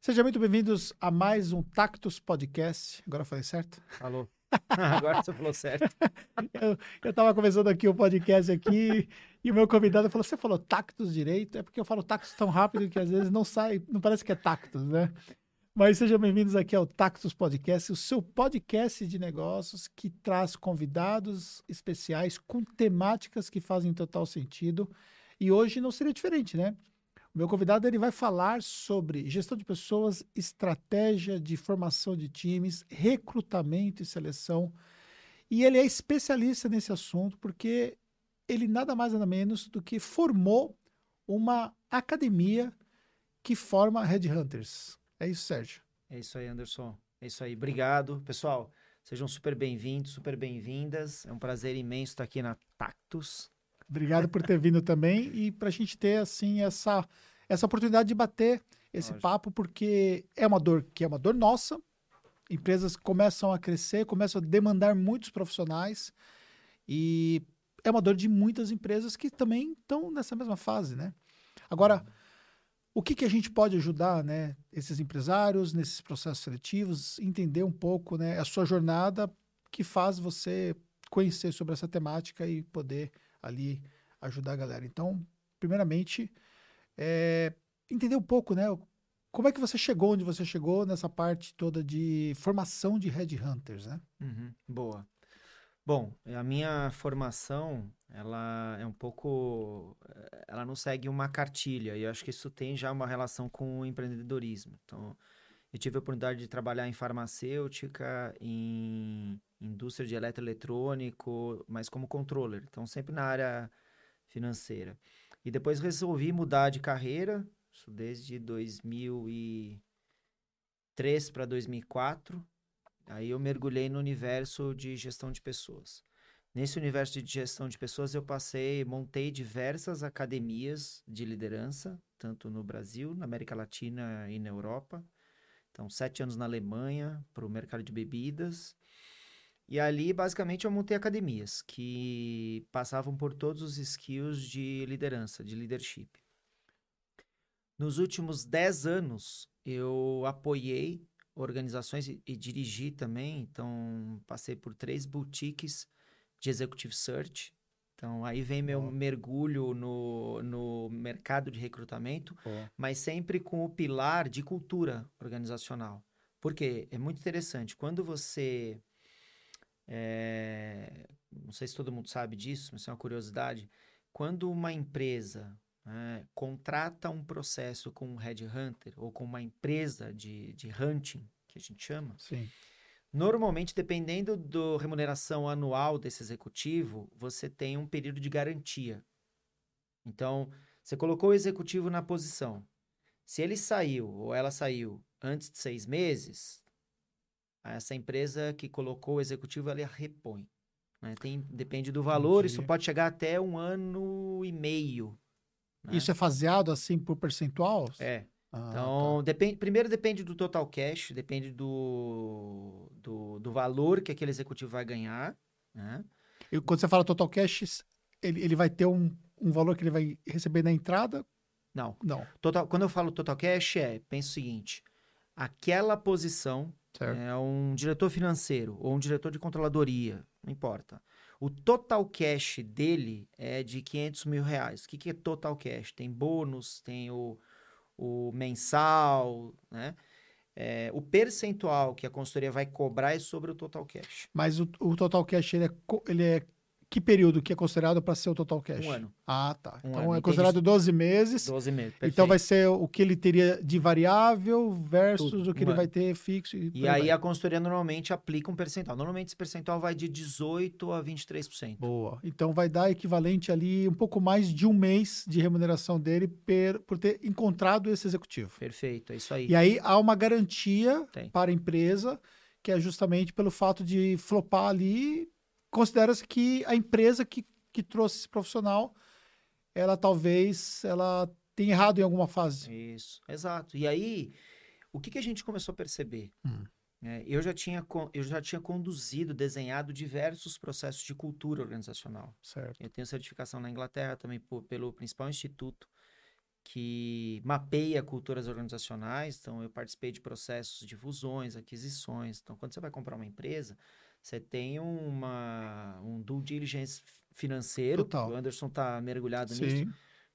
Sejam muito bem-vindos a mais um Tactus Podcast. Agora eu falei certo? Alô. Agora você falou certo. Eu estava começando aqui o podcast aqui e o meu convidado falou, você falou Tactus direito? É porque eu falo Tactus tão rápido que às vezes não sai, não parece que é Tactus, né? Mas sejam bem-vindos aqui ao Tactus Podcast, o seu podcast de negócios que traz convidados especiais com temáticas que fazem total sentido. E hoje não seria diferente, né? O meu convidado ele vai falar sobre gestão de pessoas, estratégia de formação de times, recrutamento e seleção. E ele é especialista nesse assunto porque ele nada mais nada menos do que formou uma academia que forma Headhunters. É isso, Sérgio. É isso aí, Anderson. É isso aí. Obrigado. Pessoal, sejam super bem-vindos, super bem-vindas. É um prazer imenso estar aqui na Tactus. Obrigado por ter vindo também e para a gente ter, assim, essa oportunidade de bater esse papo, porque é uma dor que é uma dor nossa. Empresas começam a crescer, começam a demandar muitos profissionais e é uma dor de muitas empresas que também estão nessa mesma fase, né? Agora... O que a gente pode ajudar, né, esses empresários, nesses processos seletivos, entender um pouco, né, a sua jornada que faz você conhecer sobre essa temática e poder ali ajudar a galera. Então, primeiramente, entender um pouco, né, como é que você chegou onde você chegou nessa parte toda de formação de Headhunters, né? Uhum, boa. Bom, a minha formação, ela é um pouco... Ela não segue uma cartilha, e eu acho que isso tem já uma relação com o empreendedorismo. Então, eu tive a oportunidade de trabalhar em farmacêutica, em indústria de eletroeletrônico, mas como controller. Então, sempre na área financeira. E depois resolvi mudar de carreira, isso desde 2003 para 2004. Aí eu mergulhei no universo de gestão de pessoas. Nesse universo de gestão de pessoas, eu montei diversas academias de liderança, tanto no Brasil, na América Latina e na Europa. Então, 7 anos na Alemanha, para o mercado de bebidas. E ali, basicamente, eu montei academias que passavam por todos os skills de liderança, de leadership. Nos últimos 10 anos, eu apoiei organizações e dirigi também, então passei por 3 boutiques de Executive Search, então aí vem meu mergulho no mercado de recrutamento, mas sempre com o pilar de cultura organizacional, porque é muito interessante, quando você, não sei se todo mundo sabe disso, mas é uma curiosidade, quando uma empresa contrata um processo com um headhunter ou com uma empresa de hunting, que a gente chama. Sim. Normalmente, dependendo da remuneração anual desse executivo, você tem um período de garantia. Então, você colocou o executivo na posição. Se ele saiu ou ela saiu antes de 6 meses, essa empresa que colocou o executivo, ela repõe. Né? Depende do valor, isso pode chegar até 1 ano e meio. Né? Isso é faseado, assim, por percentual? É. Então, tá. Primeiro depende do total cash, depende do valor que aquele executivo vai ganhar. Né? E quando você fala total cash, ele vai ter um valor que ele vai receber na entrada? Não. Quando eu falo total cash, penso o seguinte, aquela posição, um diretor financeiro ou um diretor de controladoria, não importa. O total cash dele é de R$500 mil. O que é total cash? Tem bônus, tem o mensal, né? O percentual que a consultoria vai cobrar é sobre o total cash. Mas o total cash, ele é que período que é considerado para ser o total cash? 1 ano. Ah, tá. Então é considerado 12 meses. 12 meses, perfeito. Então vai ser o que ele teria de variável versus tudo, o que ele vai ter fixo. E aí a consultoria normalmente aplica um percentual. Normalmente esse percentual vai de 18% a 23%. Boa. Então vai dar equivalente ali um pouco mais de 1 mês de remuneração dele por ter encontrado esse executivo. Perfeito, é isso aí. E aí há uma garantia para a empresa, que é justamente pelo fato de flopar ali... Considera-se que a empresa que trouxe esse profissional, ela tenha errado em alguma fase. Isso, exato. E aí, o que a gente começou a perceber? Eu já tinha conduzido, desenhado diversos processos de cultura organizacional. Certo. Eu tenho certificação na Inglaterra também pelo principal instituto que mapeia culturas organizacionais. Então, eu participei de processos de fusões, aquisições. Então, quando você vai comprar uma empresa, você tem um due diligence financeiro. Total. O Anderson está mergulhado nisso.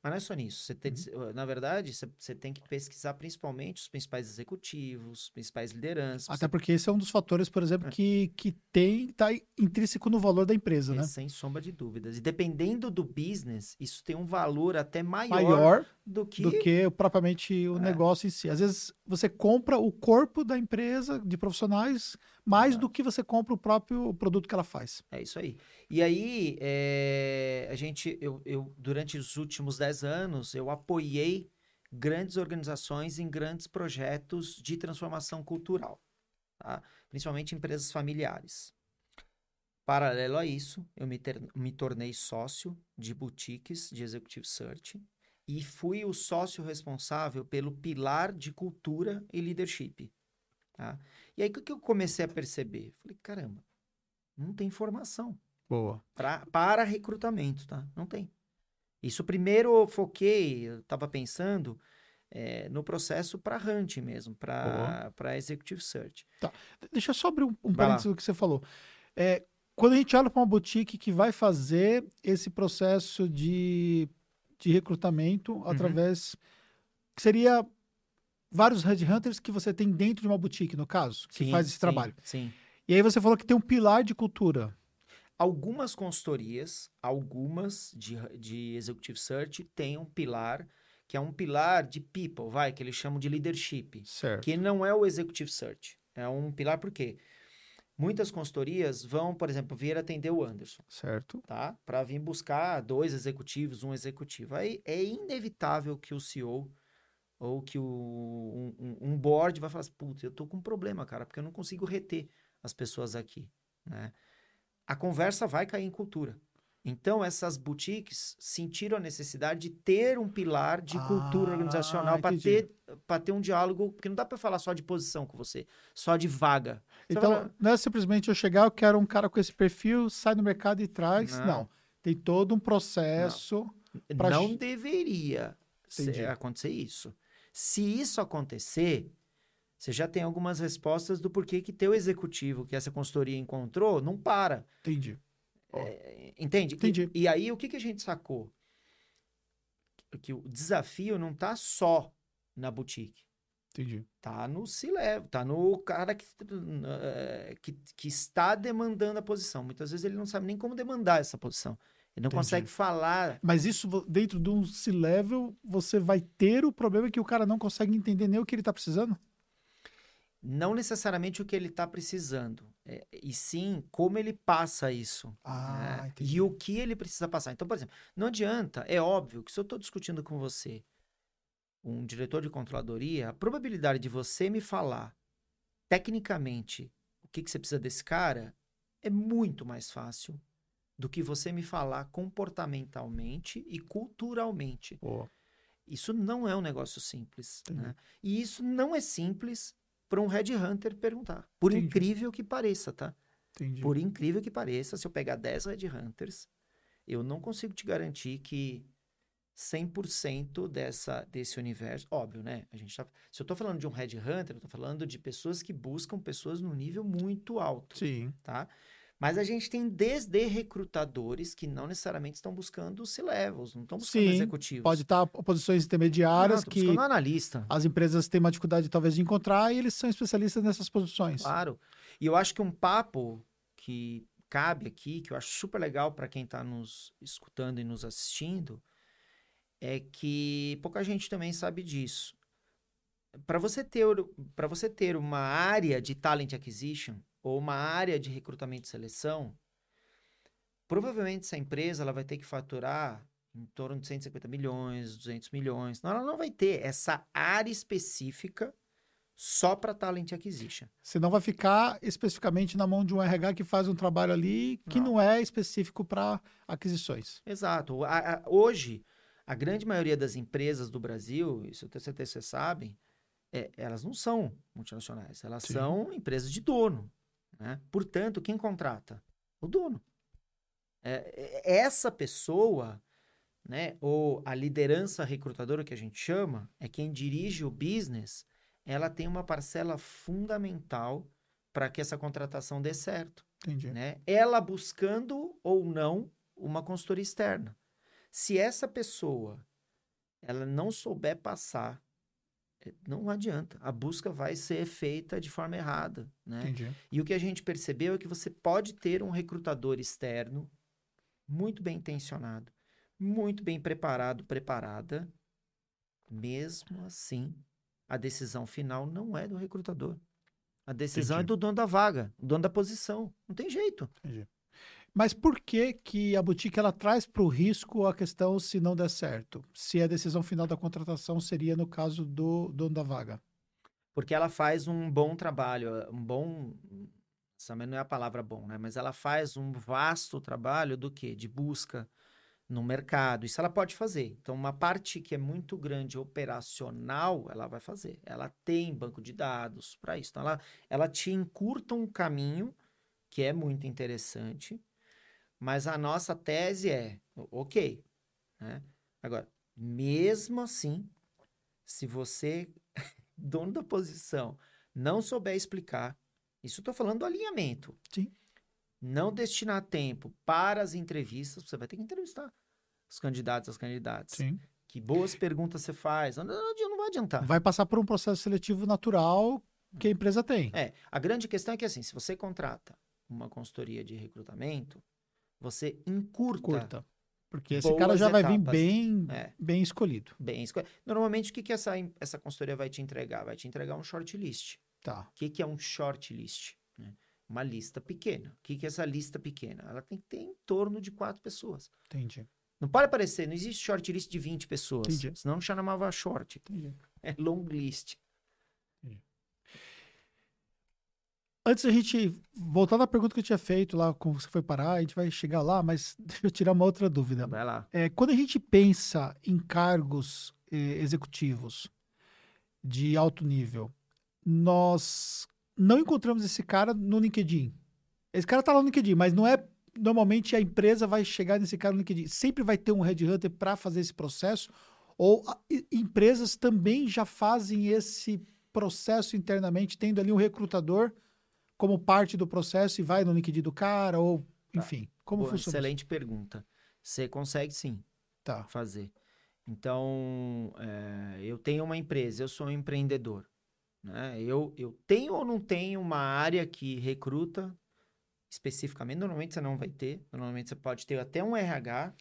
Mas não é só nisso. Você tem, na verdade, você tem que pesquisar principalmente os principais executivos, principais lideranças. Até porque esse é um dos fatores, por exemplo, que está intrínseco no valor da empresa, né? Sem sombra de dúvidas. E dependendo do business, isso tem um valor até maior do que propriamente o negócio em si. Às vezes, você compra o corpo da empresa de profissionais mais do que você compra o próprio produto que ela faz. É isso aí. E aí, eu durante os últimos 10 anos, eu apoiei grandes organizações em grandes projetos de transformação cultural, tá? Principalmente empresas familiares. Paralelo a isso, eu me tornei sócio de boutiques de Executive Search e fui o sócio responsável pelo pilar de cultura e leadership. Tá? E aí, o que eu comecei a perceber? Falei, caramba, não tem formação. Boa. Para recrutamento, tá? Não tem. Isso primeiro eu foquei, eu estava pensando no processo para Hunt mesmo, para Executive Search. Tá. Deixa eu só abrir um parênteses do que você falou. Quando a gente olha para uma boutique que vai fazer esse processo de recrutamento através... que seria... vários headhunters que você tem dentro de uma boutique, no caso, que faz esse trabalho. Sim. E aí você falou que tem um pilar de cultura. Algumas consultorias, de Executive Search, tem um pilar, que é um pilar de people, que eles chamam de leadership. Certo. Que não é o Executive Search. É um pilar por quê? Muitas consultorias vão, por exemplo, vir atender o Anderson. Certo. Tá? Para vir buscar 2 executivos, 1 executivo. Aí é inevitável que o CEO... ou que um board vai falar assim, puta, eu tô com um problema, cara, porque eu não consigo reter as pessoas aqui, né? A conversa vai cair em cultura. Então, essas boutiques sentiram a necessidade de ter um pilar de cultura organizacional para ter um diálogo, porque não dá para falar só de posição com você, só de vaga. Você não é simplesmente eu chegar, eu quero um cara com esse perfil, sai no mercado e traz. Não. Tem todo um processo. Não deveria acontecer isso. Se isso acontecer, você já tem algumas respostas do porquê que teu executivo que essa consultoria encontrou não para. Entendi. Entende? Entendi. E aí, o que a gente sacou? Que o desafio não está só na boutique. Entendi. Está no C-level, está no cara que está demandando a posição. Muitas vezes ele não sabe nem como demandar essa posição. Ele não consegue falar. Mas isso, dentro de um C-level, você vai ter o problema que o cara não consegue entender nem o que ele está precisando? Não necessariamente o que ele está precisando. E sim, como ele passa isso. E o que ele precisa passar. Então, por exemplo, não adianta, é óbvio que se eu estou discutindo com você, um diretor de controladoria, a probabilidade de você me falar, tecnicamente, o que você precisa desse cara, é muito mais fácil do que você me falar comportamentalmente e culturalmente. Oh. Isso não é um negócio simples. Uhum. Né? E isso não é simples para um headhunter perguntar. Por incrível que pareça, tá? Entendi. Por incrível que pareça, se eu pegar 10 headhunters, eu não consigo te garantir que 100% desse universo... Óbvio, né? Se eu estou falando de um headhunter, eu estou falando de pessoas que buscam pessoas num nível muito alto. Sim. Tá? Mas a gente tem desde recrutadores que não necessariamente estão buscando C-levels, não estão buscando executivos. Pode estar posições intermediárias que buscando analista. As empresas têm uma dificuldade talvez de encontrar e eles são especialistas nessas posições. Claro. E eu acho que um papo que cabe aqui, que eu acho super legal para quem está nos escutando e nos assistindo, é que pouca gente também sabe disso. Para você ter uma área de talent acquisition, ou uma área de recrutamento e seleção, provavelmente essa empresa ela vai ter que faturar em torno de 150 milhões, 200 milhões. Não, ela não vai ter essa área específica só para talent acquisition. Você não vai ficar especificamente na mão de um RH que faz um trabalho ali que não é específico para aquisições. Exato. Hoje, a grande maioria das empresas do Brasil, isso eu tenho certeza que vocês sabem, elas não são multinacionais, elas são empresas de dono. Né? Portanto, quem contrata? O dono. Essa pessoa né? Ou a liderança recrutadora, que a gente chama, é quem dirige o business, ela tem uma parcela fundamental para que essa contratação dê certo. Entendi. Né? Ela buscando ou não uma consultoria externa. Se essa pessoa ela não souber passar, não adianta. A busca vai ser feita de forma errada, né? Entendi. E o que a gente percebeu é que você pode ter um recrutador externo muito bem intencionado, muito bem preparado, preparada. Mesmo assim, a decisão final não é do recrutador. A decisão Entendi. É do dono da vaga, do dono da posição. Não tem jeito. Entendi. Mas por que que a boutique ela traz para o risco a questão se não der certo? Se a decisão final da contratação seria no caso do dono da vaga? Porque ela faz um bom trabalho, um bom... Também não é a palavra bom, né? Mas ela faz um vasto trabalho do quê? De busca no mercado. Isso ela pode fazer. Então, uma parte que é muito grande operacional, ela vai fazer. Ela tem banco de dados para isso. Então, ela te encurta um caminho que é muito interessante. Mas a nossa tese é, ok, né? Agora, mesmo assim, se você, dono da posição, não souber explicar, isso eu tô falando do alinhamento. Sim. Não destinar tempo para as entrevistas, você vai ter que entrevistar os candidatos, as candidatas. Sim. Que boas perguntas você faz, não vai adiantar. Vai passar por um processo seletivo natural que a empresa tem. A grande questão é que assim, se você contrata uma consultoria de recrutamento, você encurta. Porque esse cara já vai vir bem escolhido. Normalmente, o que essa consultoria vai te entregar? Vai te entregar um shortlist. Tá. O que é um shortlist? Uma lista pequena. O que é essa lista pequena? Ela tem que ter em torno de 4 pessoas. Entendi. Não pode aparecer, não existe shortlist de 20 pessoas. Entendi. Senão não chamava short. Entendi. É long list. Entendi. Antes da gente voltar na pergunta que eu tinha feito lá, como você foi parar, a gente vai chegar lá, mas deixa eu tirar uma outra dúvida. Vai lá. Quando a gente pensa em cargos executivos de alto nível, nós não encontramos esse cara no LinkedIn. Esse cara tá lá no LinkedIn, mas não é... Normalmente a empresa vai chegar nesse cara no LinkedIn. Sempre vai ter um headhunter para fazer esse processo, ou empresas também já fazem esse processo internamente, tendo ali um recrutador como parte do processo e vai no LinkedIn do cara, ou enfim, como funciona? Excelente pergunta. Você consegue sim fazer. Então, eu tenho uma empresa, eu sou um empreendedor, né? Eu tenho ou não tenho uma área que recruta especificamente? Normalmente você não vai ter, normalmente você pode ter até um RH.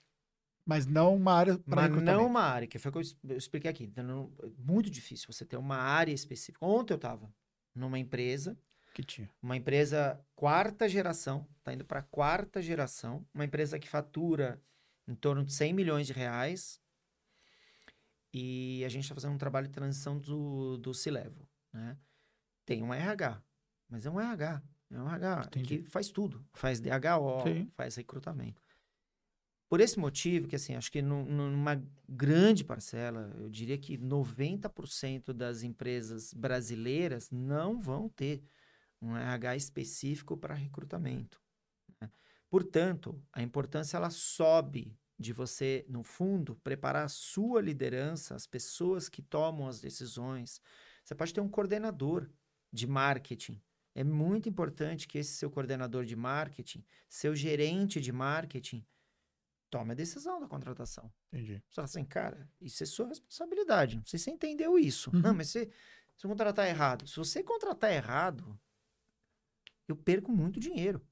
Mas não uma área para recrutamento. Mas não uma área, que foi o que eu expliquei aqui. Então, muito difícil você ter uma área específica. Ontem eu estava numa empresa... Que tinha. Uma empresa 4ª geração, está indo para a 4ª geração, uma empresa que fatura em torno de R$100 milhões, e a gente está fazendo um trabalho de transição do C-Level, né? Tem um RH, mas é um RH Entendi. Que faz tudo, faz DHO, Sim. faz recrutamento. Por esse motivo, que assim, acho que numa grande parcela, eu diria que 90% das empresas brasileiras não vão ter um RH específico para recrutamento, né? Portanto, a importância ela sobe de você, no fundo, preparar a sua liderança, as pessoas que tomam as decisões. Você pode ter um coordenador de marketing. É muito importante que esse seu coordenador de marketing, seu gerente de marketing, tome a decisão da contratação. Entendi. Você fala assim, cara, isso é sua responsabilidade. Não sei se você entendeu isso. Uhum. Não, mas se contratar errado. Se você contratar errado, eu perco muito dinheiro.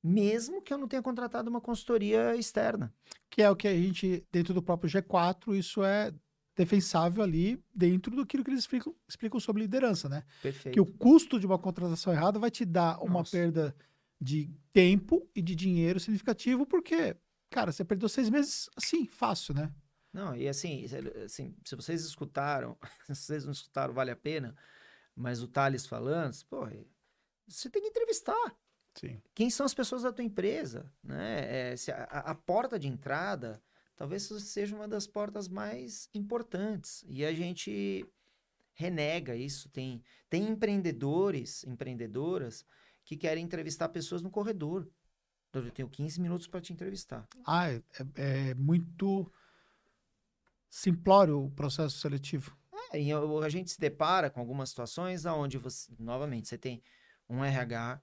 Mesmo que eu não tenha contratado uma consultoria externa. Que é o que a gente, dentro do próprio G4, isso é defensável ali dentro do que eles explicam sobre liderança, né? Perfeito. Que o custo de uma contratação errada vai te dar uma perda de tempo e de dinheiro significativo, porque, cara, você perdeu 6 meses assim, fácil, né? Não, e assim, se vocês escutaram, se vocês não escutaram, vale a pena, mas o Thales falando, você tem que entrevistar. Sim. Quem são as pessoas da tua empresa, né? Se a porta de entrada, talvez seja uma das portas mais importantes. E a gente renega isso. Tem empreendedores, empreendedoras, que querem entrevistar pessoas no corredor. Eu tenho 15 minutos para te entrevistar. É muito simplório o processo seletivo. E a gente se depara com algumas situações onde você, novamente, você tem um RH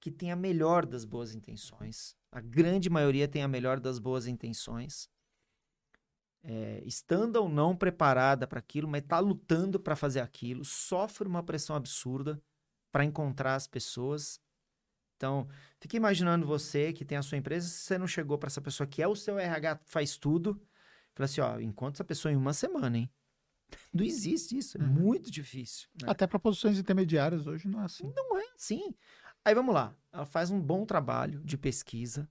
que tem a melhor das boas intenções. A grande maioria tem a melhor das boas intenções. Estando ou não preparada para aquilo, mas está lutando para fazer aquilo, sofre uma pressão absurda para encontrar as pessoas. Então, fique imaginando você que tem a sua empresa, se você não chegou para essa pessoa que é o seu RH, faz tudo, fala assim, ó, encontra essa pessoa em uma semana, hein? Não existe isso, é muito difícil. Né? Até para posições intermediárias hoje não é assim. Não é assim. Aí vamos lá, ela faz um bom trabalho de pesquisa,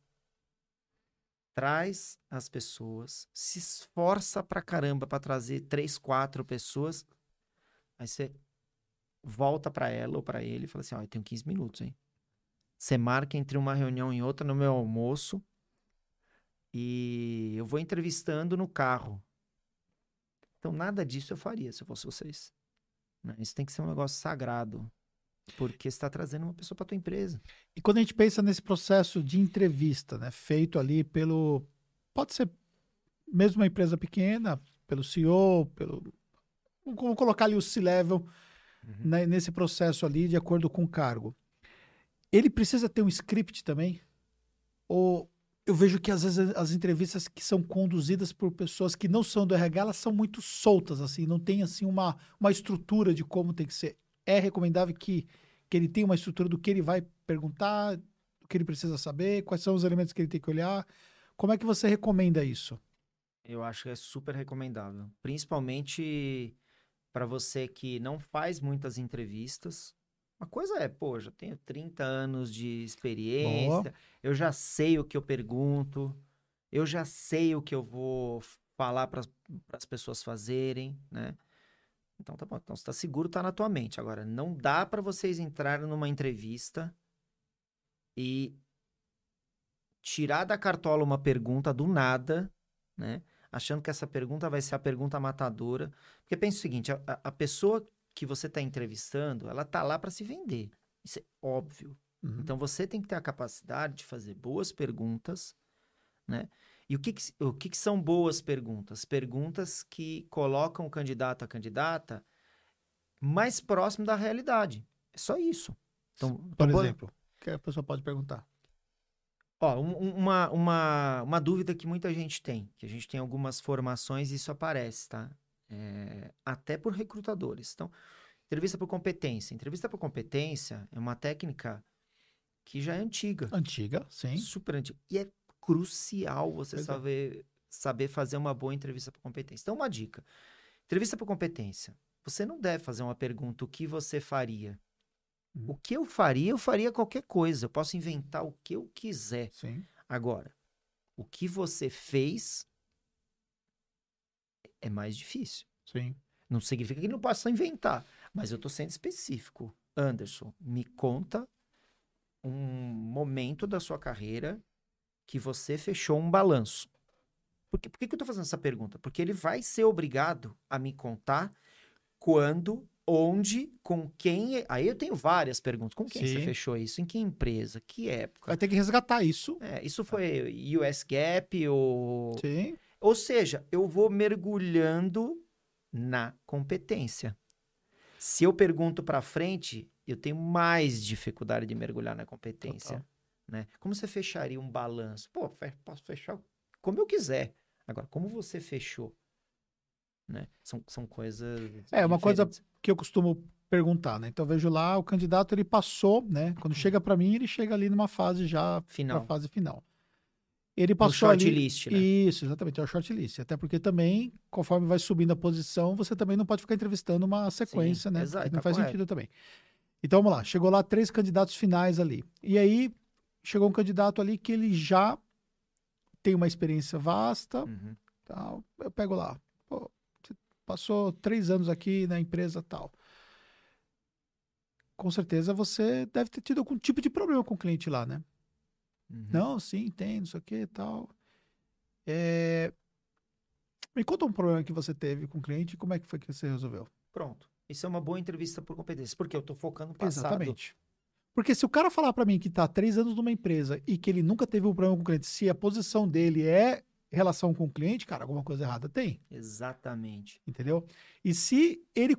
traz as pessoas, se esforça pra caramba pra trazer 3, 4 pessoas, aí você volta pra ela ou pra ele e fala assim, ó, eu tenho 15 minutos, hein? Você marca entre uma reunião e outra no meu almoço e eu vou entrevistando no carro. Então, nada disso eu faria se eu fosse vocês. Isso tem que ser um negócio sagrado, porque você está trazendo uma pessoa para a tua empresa. E quando a gente pensa nesse processo de entrevista, né, feito ali pelo... Pode ser mesmo uma empresa pequena, pelo CEO, pelo... Vou colocar ali o C-Level, né, nesse processo ali, de acordo com o cargo. Ele precisa ter um script também? Ou... Eu vejo que às vezes as entrevistas que são conduzidas por pessoas que não são do RH, elas são muito soltas, assim, não tem assim uma estrutura de como tem que ser. É recomendável que ele tenha uma estrutura do que ele vai perguntar, do que ele precisa saber, quais são os elementos que ele tem que olhar. Como é que você recomenda isso? Eu acho que é super recomendável, principalmente para você que não faz muitas entrevistas. Uma coisa é, pô, já tenho 30 anos de experiência, boa. Eu já sei o que eu pergunto, eu já sei o que eu vou falar para as pessoas fazerem, né? Então tá bom, então você tá seguro, tá na tua mente. Agora, não dá para vocês entrarem numa entrevista e tirar da cartola uma pergunta do nada, né? Achando que essa pergunta vai ser a pergunta matadora. Porque pensa o seguinte, a pessoa que você está entrevistando, ela está lá para se vender. Isso é óbvio. Então, você tem que ter a capacidade de fazer boas perguntas, né? E o que são boas perguntas? Perguntas que colocam o candidato, a candidata, mais próximo da realidade. É só isso. Então, por exemplo, o que a pessoa pode perguntar? Ó, uma dúvida que muita gente tem, que a gente tem algumas formações e isso aparece, tá? Até por recrutadores. Então, entrevista por competência. Entrevista por competência é uma técnica que já é antiga. Antiga, sim. Super antiga. E é crucial você saber fazer uma boa entrevista por competência. Então, uma dica. Entrevista por competência. Você não deve fazer uma pergunta, o que você faria? O que eu faria qualquer coisa. Eu posso inventar o que eu quiser. Sim. Agora, o que você fez... é mais difícil. Sim. Não significa que não possa inventar, mas eu estou sendo específico. Anderson, me conta um momento da sua carreira que você fechou um balanço. Por que eu estou fazendo essa pergunta? Porque ele vai ser obrigado a me contar quando, onde, com quem... Aí eu tenho várias perguntas. Com quem você fechou isso? Em que empresa? Que época? Vai ter que resgatar isso. Isso foi US Gap ou... Sim. Ou seja, eu vou mergulhando na competência. Se eu pergunto para frente, eu tenho mais dificuldade de mergulhar na competência. Né? Como você fecharia um balanço? Pô, posso fechar como eu quiser. Agora, como você fechou? Né? São coisas diferentes. É uma coisa que eu costumo perguntar, né? Então, eu vejo lá, o candidato, ele passou, né? Quando chega para mim, ele chega ali numa fase já... Final. Pra fase final. Ele passou ali... shortlist, né? Isso, exatamente, é o shortlist. Até porque também, conforme vai subindo a posição, você também não pode ficar entrevistando uma sequência, né? Exato, não faz sentido também. Então, vamos lá. Chegou lá 3 candidatos finais ali. E aí, chegou um candidato ali que ele já tem uma experiência vasta. Tal. Eu pego lá. Pô, você passou 3 anos aqui na empresa tal. Com certeza, você deve ter tido algum tipo de problema com o cliente lá, né? Não, sim, tem, não sei o que e tal. Me conta um problema que você teve com o cliente, como é que foi que você resolveu? Pronto, isso é uma boa entrevista por competência, porque eu tô focando no passado. Exatamente. Porque se o cara falar pra mim que tá 3 anos numa empresa e que ele nunca teve um problema com o cliente, se a posição dele é relação com o cliente, cara, alguma coisa errada tem. Exatamente. Entendeu? E se ele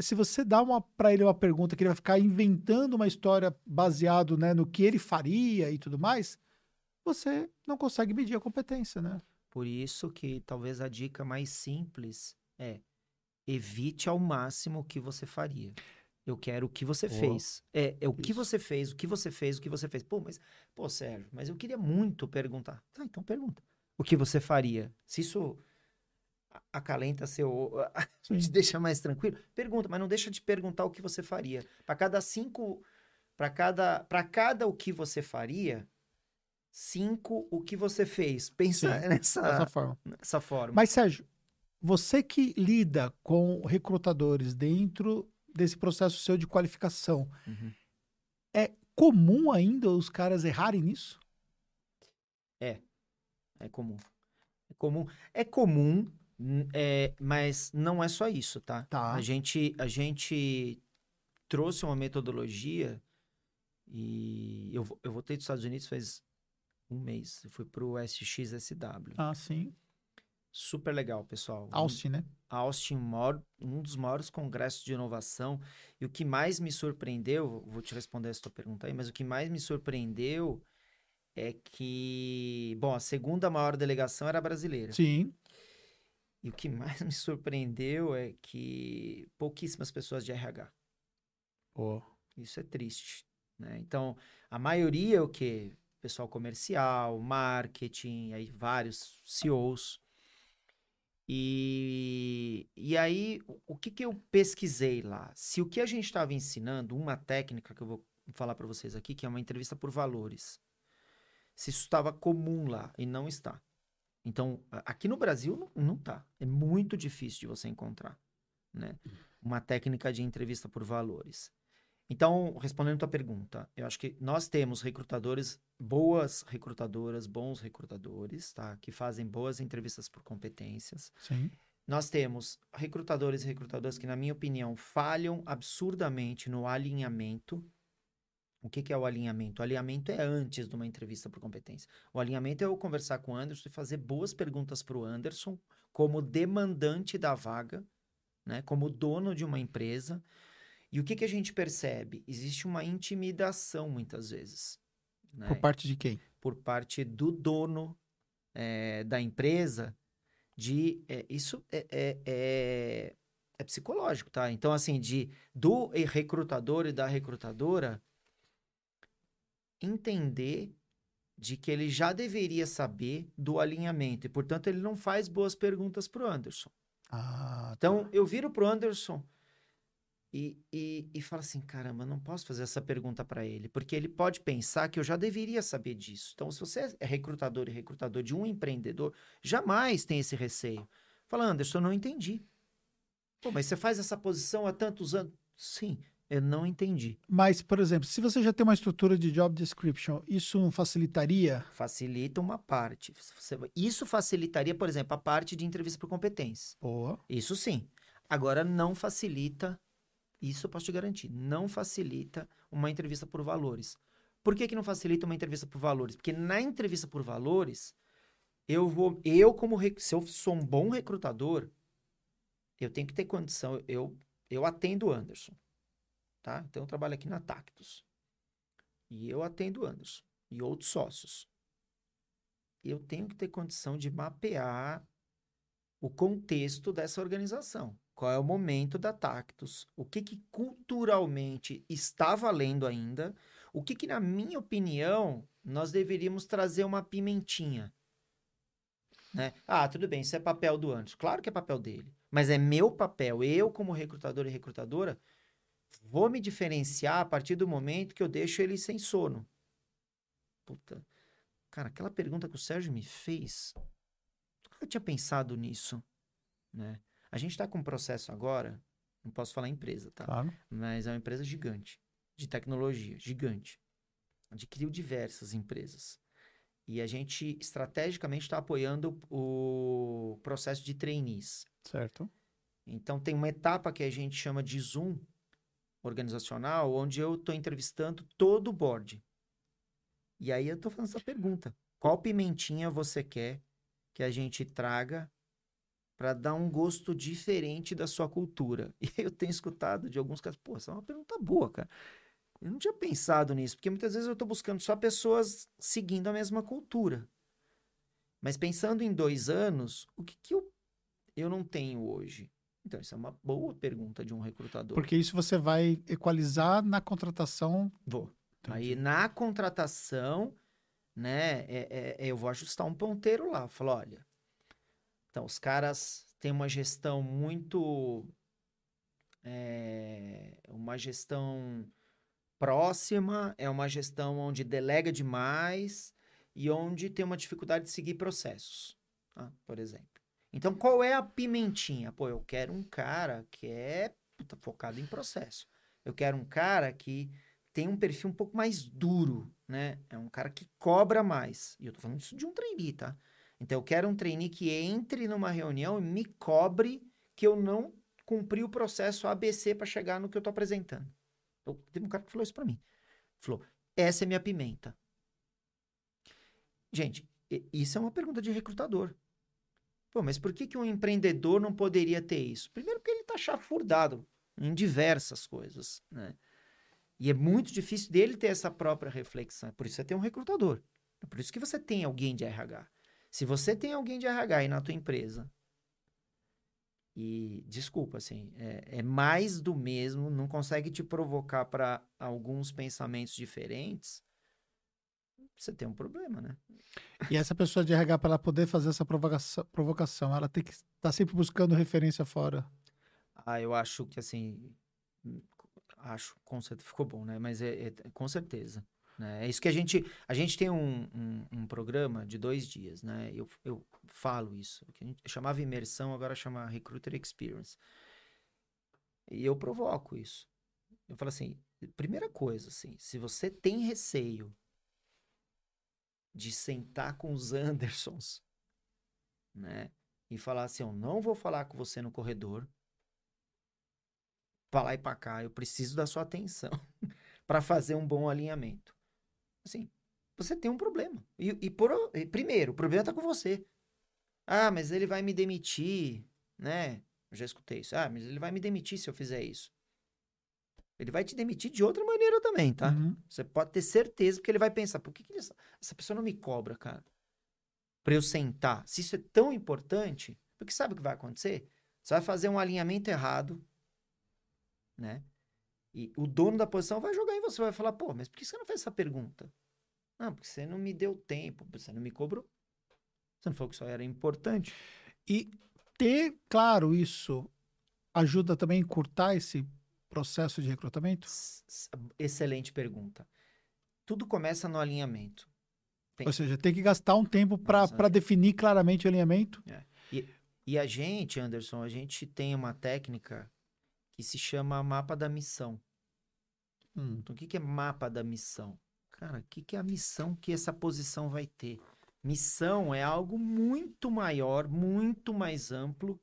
se você dá para ele uma pergunta que ele vai ficar inventando uma história baseado, né, no que ele faria e tudo mais, você não consegue medir a competência, né? Por isso que talvez a dica mais simples é evite ao máximo o que você faria. Eu quero o que você fez. É o que você fez, o que você fez, o que você fez. Pô, Sérgio, mas eu queria muito perguntar. Tá, então pergunta. O que você faria? Se isso acalenta seu... te deixa mais tranquilo, pergunta, mas não deixa de perguntar o que você faria. Para cada o que você faria, 5 o que você fez. Pensa nessa forma. Mas, Sérgio, você que lida com recrutadores dentro desse processo seu de qualificação, é comum ainda os caras errarem nisso? É comum, mas não é só isso, tá? A gente trouxe uma metodologia e eu voltei dos Estados Unidos faz um mês, eu fui pro SXSW. Ah, sim. Super legal, pessoal. Austin, né? Austin, um dos maiores congressos de inovação. E o que mais me surpreendeu, vou te responder essa tua pergunta aí, mas o que mais me surpreendeu é que... Bom, a segunda maior delegação era brasileira. Sim. E o que mais me surpreendeu é que pouquíssimas pessoas de RH. Oh. Isso é triste, né? Então, a maioria é o quê? Pessoal comercial, marketing, aí vários CEOs. E aí, o que eu pesquisei lá? Se o que a gente estava ensinando, uma técnica que eu vou falar para vocês aqui, que é uma entrevista por valores, se isso estava comum lá, e não está. Então, aqui no Brasil, não está. É muito difícil de você encontrar, né? Uma técnica de entrevista por valores. Então, respondendo a tua pergunta, eu acho que nós temos recrutadores, boas recrutadoras, bons recrutadores, tá? Que fazem boas entrevistas por competências. Sim. Nós temos recrutadores e recrutadoras que, na minha opinião, falham absurdamente no alinhamento. O que é o alinhamento? O alinhamento é antes de uma entrevista por competência. O alinhamento é eu conversar com o Anderson e fazer boas perguntas para o Anderson, como demandante da vaga, né? Como dono de uma empresa. E o que a gente percebe? Existe uma intimidação, muitas vezes. Né? Por parte de quem? Por parte do dono da empresa. Isso é psicológico, tá? Então, assim, do recrutador e da recrutadora entender de que ele já deveria saber do alinhamento. E, portanto, ele não faz boas perguntas pro Anderson. Ah, tá. Então, eu viro pro Anderson... E fala assim, caramba, não posso fazer essa pergunta para ele, porque ele pode pensar que eu já deveria saber disso. Então, se você é recrutador e recrutador de um empreendedor, jamais tem esse receio. Fala, Anderson, eu não entendi. Pô, mas você faz essa posição há tantos anos? Sim, eu não entendi. Mas, por exemplo, se você já tem uma estrutura de job description, isso não facilitaria? Facilita uma parte. Isso facilitaria, por exemplo, a parte de entrevista por competência. Boa. Isso sim. Agora, não facilita... Isso eu posso te garantir, não facilita uma entrevista por valores. Por que não facilita uma entrevista por valores? Porque na entrevista por valores, se eu sou um bom recrutador, eu tenho que ter condição, eu atendo o Anderson, tá? Então eu trabalho aqui na Tactus, e eu atendo o Anderson e outros sócios. Eu tenho que ter condição de mapear o contexto dessa organização. Qual é o momento da Tactus? O que culturalmente está valendo ainda? O que na minha opinião, nós deveríamos trazer uma pimentinha? Né? Ah, tudo bem, isso é papel do Anderson. Claro que é papel dele, mas é meu papel. Eu, como recrutador e recrutadora, vou me diferenciar a partir do momento que eu deixo ele sem sono. Puta. Cara, aquela pergunta que o Sérgio me fez, eu tinha pensado nisso, né? A gente está com um processo agora, não posso falar empresa, tá? Claro. Mas é uma empresa gigante, de tecnologia, gigante. Adquiriu diversas empresas. E a gente, estrategicamente, está apoiando o processo de trainees. Certo. Então, tem uma etapa que a gente chama de Zoom organizacional, onde eu estou entrevistando todo o board. E aí, eu estou fazendo essa pergunta. Qual pimentinha você quer que a gente traga para dar um gosto diferente da sua cultura. E eu tenho escutado de alguns casos, pô, essa é uma pergunta boa, cara. Eu não tinha pensado nisso, porque muitas vezes eu estou buscando só pessoas seguindo a mesma cultura. Mas pensando em 2 anos, o que, que eu não tenho hoje? Então, isso é uma boa pergunta de um recrutador. Porque isso você vai equalizar na contratação. Vou. Entendi. Aí, na contratação, né, eu vou ajustar um ponteiro lá. Falar, olha, então, os caras têm uma gestão muito... uma gestão próxima, é uma gestão onde delega demais e onde tem uma dificuldade de seguir processos, tá? Por exemplo. Então, qual é a pimentinha? Pô, eu quero um cara que é focado em processo. Eu quero um cara que tem um perfil um pouco mais duro, né? É um cara que cobra mais. E eu tô falando isso de um trainee, tá? Então, eu quero um trainee que entre numa reunião e me cobre que eu não cumpri o processo ABC para chegar no que eu tô apresentando. Então, teve um cara que falou isso para mim. Falou, essa é minha pimenta. Gente, isso é uma pergunta de recrutador. Pô, mas por que que um empreendedor não poderia ter isso? Primeiro porque ele está chafurdado em diversas coisas, né? E é muito difícil dele ter essa própria reflexão. Por isso você tem um recrutador. É por isso que você tem alguém de RH. Se você tem alguém de RH aí na tua empresa, e, desculpa, assim, é mais do mesmo, não consegue te provocar para alguns pensamentos diferentes, você tem um problema, né? E essa pessoa de RH, para ela poder fazer essa provocação, ela tem que estar sempre buscando referência fora. Ah, eu acho que, assim, com certeza, ficou bom, né? Mas com certeza, né? É isso que a gente tem um programa de 2 dias, né? Eu falo isso, que a gente chamava imersão, agora chama Recruiter Experience. E eu provoco isso. Eu falo assim, primeira coisa, assim, se você tem receio de sentar com os Andersons, né? E falar assim, eu não vou falar com você no corredor, pra lá e pra cá, eu preciso da sua atenção para fazer um bom alinhamento. Assim, você tem um problema. Primeiro, o problema tá com você. Ah, mas ele vai me demitir, né? Eu já escutei isso. Ah, mas ele vai me demitir se eu fizer isso. Ele vai te demitir de outra maneira também, tá? Uhum. Você pode ter certeza, porque ele vai pensar, por que essa pessoa não me cobra, cara? Pra eu sentar. Se isso é tão importante, porque sabe o que vai acontecer? Você vai fazer um alinhamento errado, né? E o dono da posição vai jogar em você, vai falar, pô, mas por que você não fez essa pergunta? Não, porque você não me deu tempo, você não me cobrou. Você não falou que isso era importante. E ter claro isso ajuda também a encurtar esse processo de recrutamento? Excelente pergunta. Tudo começa no alinhamento. Ou seja, tem que gastar um tempo para definir claramente o alinhamento. É. E a gente, Anderson, a gente tem uma técnica que se chama mapa da missão. Então, o que é mapa da missão? Cara, o que é a missão que essa posição vai ter? Missão é algo muito maior, muito mais amplo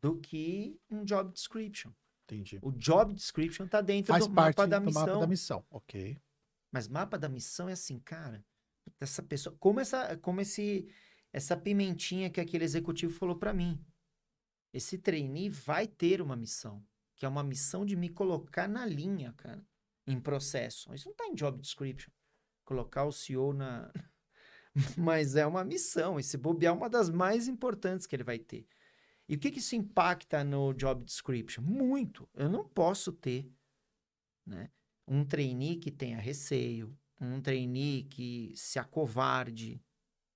do que um job description. Entendi. O job description está dentro do mapa da missão. Faz parte do mapa da missão, ok. Mas mapa da missão é assim, cara, essa pessoa, como essa pimentinha que aquele executivo falou para mim. Esse trainee vai ter uma missão, que é uma missão de me colocar na linha, cara, em processo. Isso não está em job description. Colocar o CEO na... Mas é uma missão, esse bobear é uma das mais importantes que ele vai ter. E o que isso impacta no job description? Muito. Eu não posso ter, né, um trainee que tenha receio, um trainee que se acovarde,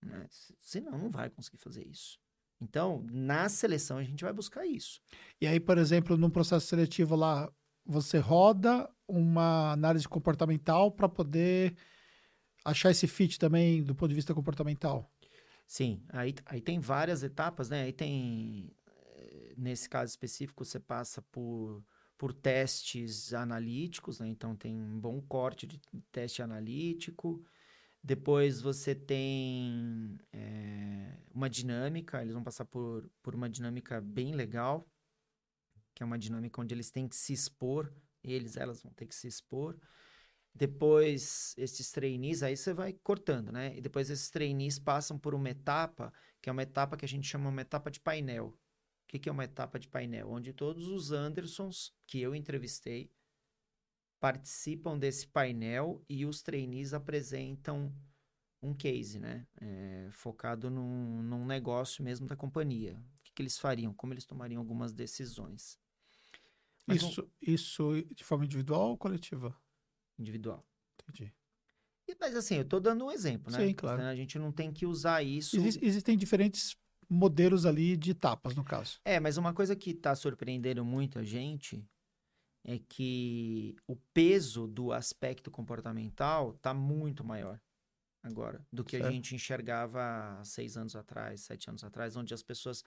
né? Senão não vai conseguir fazer isso. Então, na seleção, a gente vai buscar isso. E aí, por exemplo, num processo seletivo lá, você roda uma análise comportamental para poder achar esse fit também do ponto de vista comportamental? Sim. Aí tem várias etapas, né? Aí tem... Nesse caso específico, você passa por testes analíticos, né? Então, tem um bom corte de teste analítico. Depois, você tem uma dinâmica. Eles vão passar por uma dinâmica bem legal, que é uma dinâmica onde eles têm que se expor. Elas vão ter que se expor. Depois, esses trainees, aí você vai cortando, né? E depois, esses trainees passam por uma etapa que é uma etapa que a gente chama uma etapa de painel. O que é uma etapa de painel? Onde todos os Andersons que eu entrevistei participam desse painel e os trainees apresentam um case, né? Focado num negócio mesmo da companhia. O que eles fariam? Como eles tomariam algumas decisões. Isso de forma individual ou coletiva? Individual. Entendi. Mas assim, eu estou dando um exemplo, né? Sim, claro. A gente não tem que usar isso... Existem diferentes modelos ali de etapas, no caso. Mas uma coisa que está surpreendendo muito a gente é que o peso do aspecto comportamental está muito maior agora do que a gente enxergava 6 anos atrás, 7 anos atrás, onde as pessoas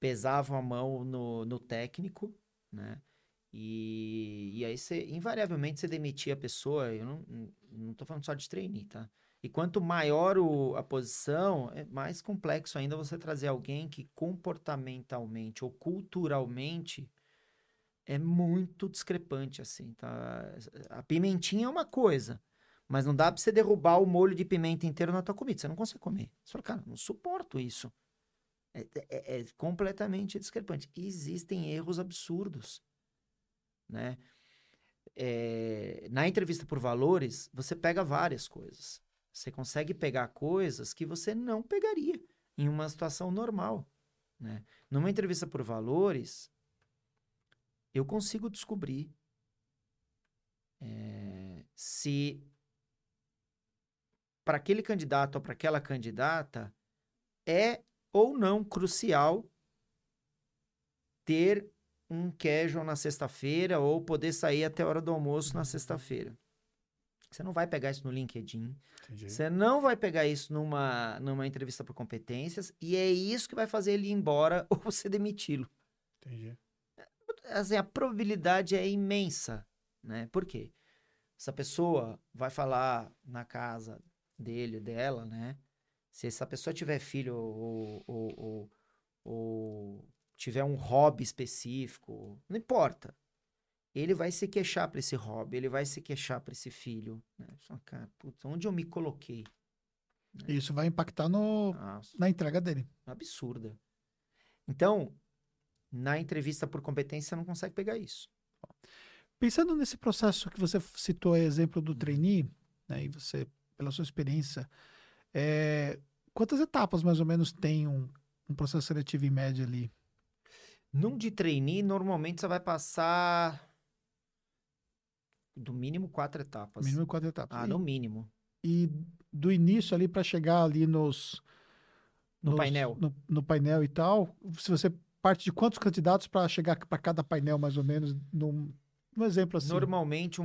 pesavam a mão no técnico, né? E aí, invariavelmente, você demitia a pessoa. Eu não estou falando só de trainee, tá? E quanto maior a posição, é mais complexo ainda você trazer alguém que comportamentalmente ou culturalmente é muito discrepante, assim, tá? A pimentinha é uma coisa, mas não dá pra você derrubar o molho de pimenta inteiro na tua comida, você não consegue comer. Você fala, cara, não suporto isso. É completamente discrepante. E existem erros absurdos, né? Na entrevista por valores, você pega várias coisas. Você consegue pegar coisas que você não pegaria em uma situação normal, né? Numa entrevista por valores, eu consigo descobrir se para aquele candidato ou para aquela candidata é ou não crucial ter um casual na sexta-feira ou poder sair até a hora do almoço na sexta-feira. Você não vai pegar isso no LinkedIn. Entendi. Você não vai pegar isso numa entrevista por competências, e é isso que vai fazer ele ir embora ou você demiti-lo. Entendi. Assim, a probabilidade é imensa, né? Por quê? Essa pessoa vai falar na casa dele, dela, né? Se essa pessoa tiver filho ou tiver um hobby específico, não importa. Ele vai se queixar para esse hobby, ele vai se queixar para esse filho, né? Só, cara, putz, onde eu me coloquei? Né? Isso vai impactar na entrega dele. Absurda. Então, na entrevista por competência, você não consegue pegar isso. Pensando nesse processo que você citou, exemplo do trainee, né? E você, pela sua experiência... quantas etapas, mais ou menos, tem um processo seletivo em média ali? Num de trainee, normalmente você vai passar do mínimo 4 etapas. Mínimo 4 etapas. No mínimo. E do início ali para chegar ali no painel. No painel e tal, se você parte de quantos candidatos para chegar para cada painel, mais ou menos, num exemplo assim? Normalmente,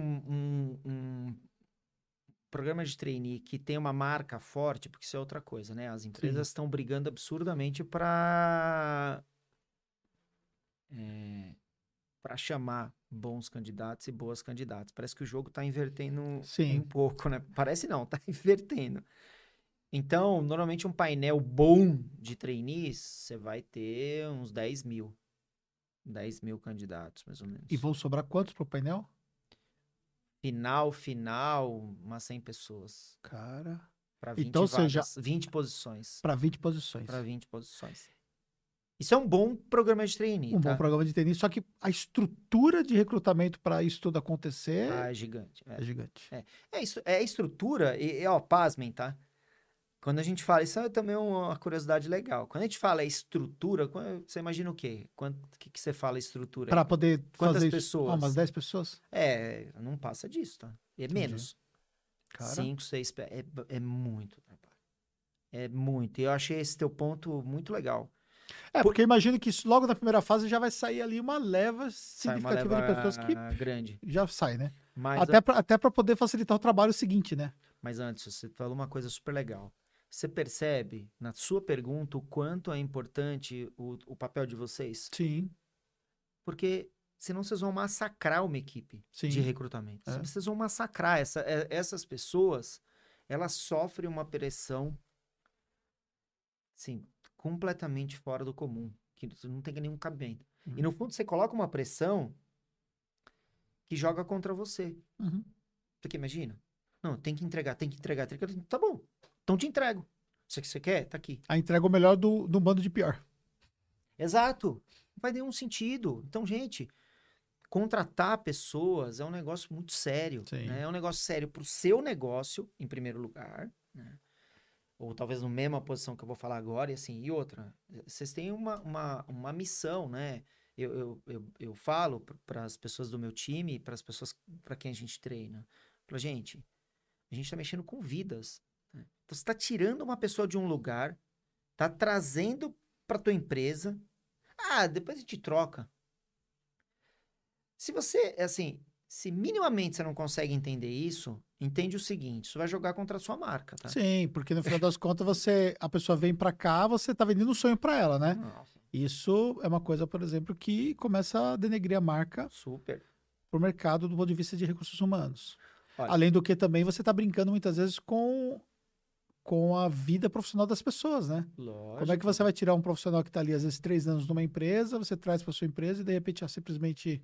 programa de trainee que tem uma marca forte, porque isso é outra coisa, né? As empresas estão brigando absurdamente para chamar bons candidatos e boas candidatas. Parece que o jogo está invertendo um pouco, né? Parece não, está invertendo. Então, normalmente um painel bom de trainees, você vai ter uns 10 mil candidatos, mais ou menos. E vão sobrar quantos para o painel? Final, umas 100 pessoas. Cara. Para 20 então, vagas, seja, 20 posições. Para 20 posições. Para 20 posições. Isso é um bom programa de trainee, tá? Bom programa de trainee, só que a estrutura de recrutamento para isso tudo acontecer... Ah, é gigante. É gigante. Isso, é estrutura, pasmem, tá? Quando a gente fala, isso é também uma curiosidade legal. Quando a gente fala estrutura, você imagina o quê? O que você fala estrutura? Para poder fazer pessoas? Umas 10 pessoas? Não passa disso, tá? É menos. 5, 6... É muito, rapaz. É muito. E eu achei esse teu ponto muito legal. Porque eu imagino que isso, logo na primeira fase já vai sair ali uma leva significativa de pessoas que... grande. Já sai, né? Mas até para poder facilitar o trabalho seguinte, né? Mas antes, você falou uma coisa super legal. Você percebe, na sua pergunta, o quanto é importante o papel de vocês? Sim. Porque senão vocês vão massacrar uma equipe de recrutamento. Vocês vão massacrar. Essas pessoas, elas sofrem uma pressão, assim, completamente fora do comum, que não tem nenhum cabimento. Uhum. E, no fundo, você coloca uma pressão que joga contra você. Uhum. Porque imagina, não, tem que entregar, tá bom. Então te entrego. Isso aqui você quer? Tá aqui. A entrega o melhor do bando de pior. Exato. Não faz nenhum sentido. Então, gente, contratar pessoas é um negócio muito sério. Né? É um negócio sério pro seu negócio, em primeiro lugar, né? Ou talvez na mesma posição que eu vou falar agora, e assim, e outra. Vocês têm uma missão, né? Eu falo para as pessoas do meu time, para as pessoas para quem a gente treina. Pra gente, a gente tá mexendo com vidas. Né? Então, você tá tirando uma pessoa de um lugar, tá trazendo pra tua empresa. Ah, depois a gente troca. Se você, assim, se minimamente você não consegue entender isso, entende o seguinte, isso vai jogar contra a sua marca, tá? Sim, porque no final das contas, a pessoa vem pra cá, você tá vendendo um sonho pra ela, né? Nossa. Isso é uma coisa, por exemplo, que começa a denegrir a marca pro mercado do ponto de vista de recursos humanos. Olha. Além do que também você tá brincando muitas vezes com a vida profissional das pessoas, né? Lógico. Como é que você vai tirar um profissional que tá ali, às vezes, 3 anos numa empresa, você traz pra sua empresa e, de repente, simplesmente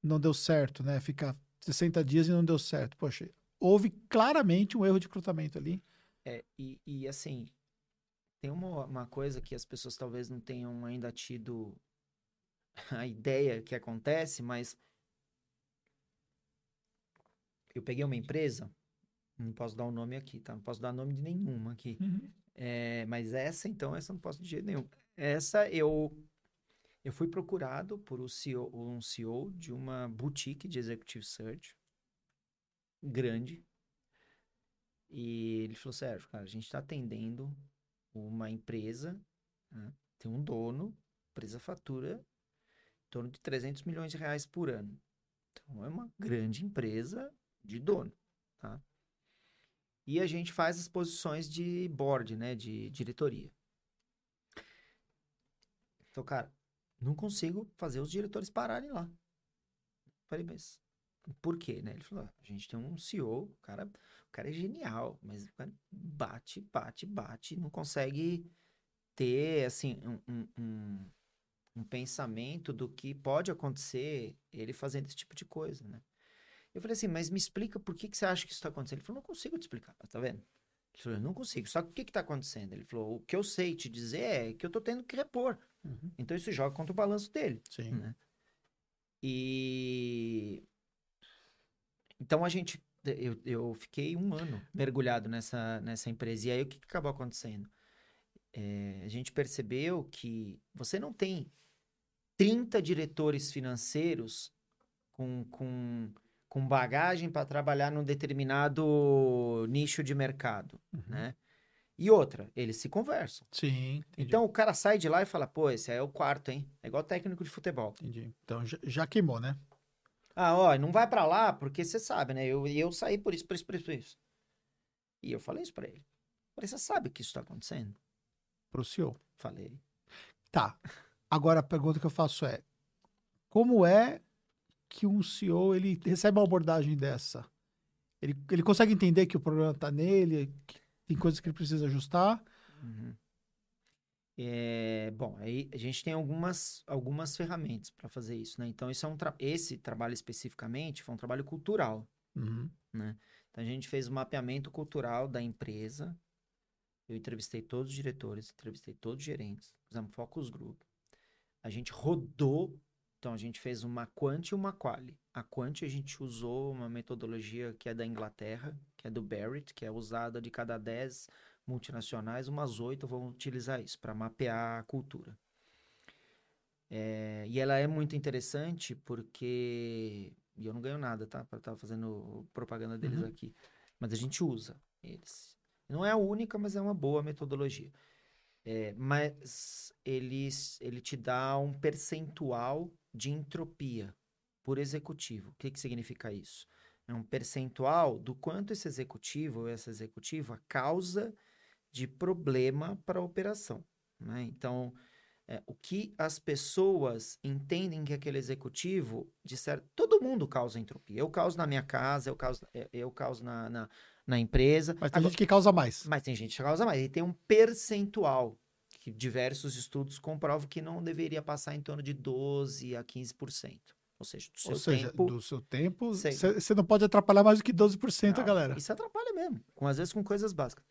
não deu certo, né? Fica 60 dias e não deu certo. Poxa, houve claramente um erro de recrutamento ali. É, e assim, tem uma coisa que as pessoas talvez não tenham ainda tido a ideia que acontece, mas eu peguei uma empresa, não posso dar o nome aqui, tá? Não posso dar nome de nenhuma aqui. Uhum. É, mas essa não posso de jeito nenhum. Essa eu fui procurado por um CEO de uma boutique de executive search grande. E ele falou, Sérgio, cara, a gente está atendendo uma empresa, né? Tem um dono, a empresa fatura em torno de R$300 milhões por ano. Então, é uma grande empresa de dono, tá? E a gente faz as posições de board, né? De diretoria. Então, cara, não consigo fazer os diretores pararem lá. Falei, mas por quê, né? Ele falou, a gente tem um CEO, o cara é genial, mas o cara bate, não consegue ter, assim, um pensamento do que pode acontecer ele fazendo esse tipo de coisa, né? Eu falei assim, mas me explica por que você acha que isso está acontecendo. Ele falou, não consigo te explicar, tá vendo? Ele falou, não consigo, só que o que está acontecendo? Ele falou, o que eu sei te dizer é que eu estou tendo que repor. Uhum. Então, isso joga contra o balanço dele. Sim. Né? Então, a gente... Eu fiquei 1 ano mergulhado nessa empresa. E aí, o que acabou acontecendo? A gente percebeu que você não tem 30 diretores financeiros com bagagem para trabalhar num determinado nicho de mercado, uhum, né? E outra, eles se conversam. Sim, entendi. Então, o cara sai de lá e fala, pô, esse aí é o quarto, hein? É igual técnico de futebol. Entendi. Então, já queimou, né? Ah, ó, não vai pra lá porque você sabe, né? Eu saí por isso. E eu falei isso pra ele. Falei, você sabe que isso tá acontecendo? Pro CEO. Falei. Tá. Agora, a pergunta que eu faço é, como é que um CEO, ele recebe uma abordagem dessa? Ele consegue entender que o problema tá nele, que tem coisas que ele precisa ajustar? Uhum. Bom, aí a gente tem algumas ferramentas para fazer isso, né? Então, isso é esse trabalho especificamente foi um trabalho cultural, uhum, né? Então, a gente fez um mapeamento cultural da empresa. Eu entrevistei todos os diretores, entrevistei todos os gerentes, fizemos focus group. A gente rodou, então a gente fez uma quant e uma quali. A quant a gente usou uma metodologia que é da Inglaterra, que é do Barrett, que é usada de cada 10... multinacionais, umas 8 vão utilizar isso para mapear a cultura. E ela é muito interessante porque... E eu não ganho nada, tá? Para estar fazendo propaganda deles, uhum, aqui. Mas a gente usa eles. Não é a única, mas é uma boa metodologia. Mas ele te dá um percentual de entropia por executivo. O que significa isso? É um percentual do quanto esse executivo ou essa executiva causa de problema para a operação, né? Então, o que as pessoas entendem que aquele executivo, todo mundo causa entropia. Eu causo na minha casa, eu causo na empresa. Mas tem gente que causa mais. Mas tem gente que causa mais. E tem um percentual que diversos estudos comprovam que não deveria passar em torno de 12% a 15%. Ou seja, do seu tempo, você não pode atrapalhar mais do que 12%, não, a galera. Isso atrapalha mesmo, às vezes com coisas básicas.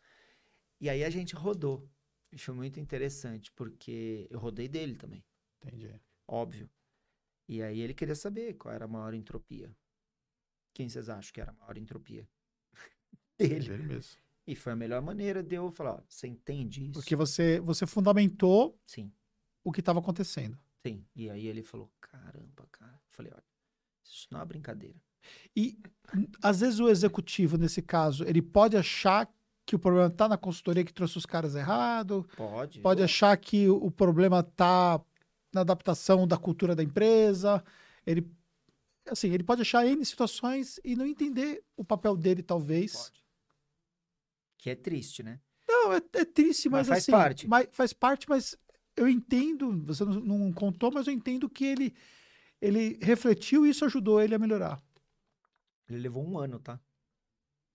E aí a gente rodou. Isso foi muito interessante, porque eu rodei dele também. Entendi. Óbvio. E aí ele queria saber qual era a maior entropia. Quem vocês acham que era a maior entropia? Dele. Ele mesmo. E foi a melhor maneira de eu falar, ó, você entende isso? Porque você fundamentou Sim. o que estava acontecendo. Sim. E aí ele falou, caramba, cara. Eu falei, olha, isso não é uma brincadeira. E às vezes o executivo, nesse caso, ele pode achar que o problema está na consultoria que trouxe os caras errado. Pode achar que o problema está na adaptação da cultura da empresa. Ele pode achar N situações e não entender o papel dele, talvez. Pode. Que é triste, né? Não, é triste, mas assim... Faz parte, mas eu entendo, você não contou, mas eu entendo que ele refletiu e isso ajudou ele a melhorar. Ele levou um ano, tá?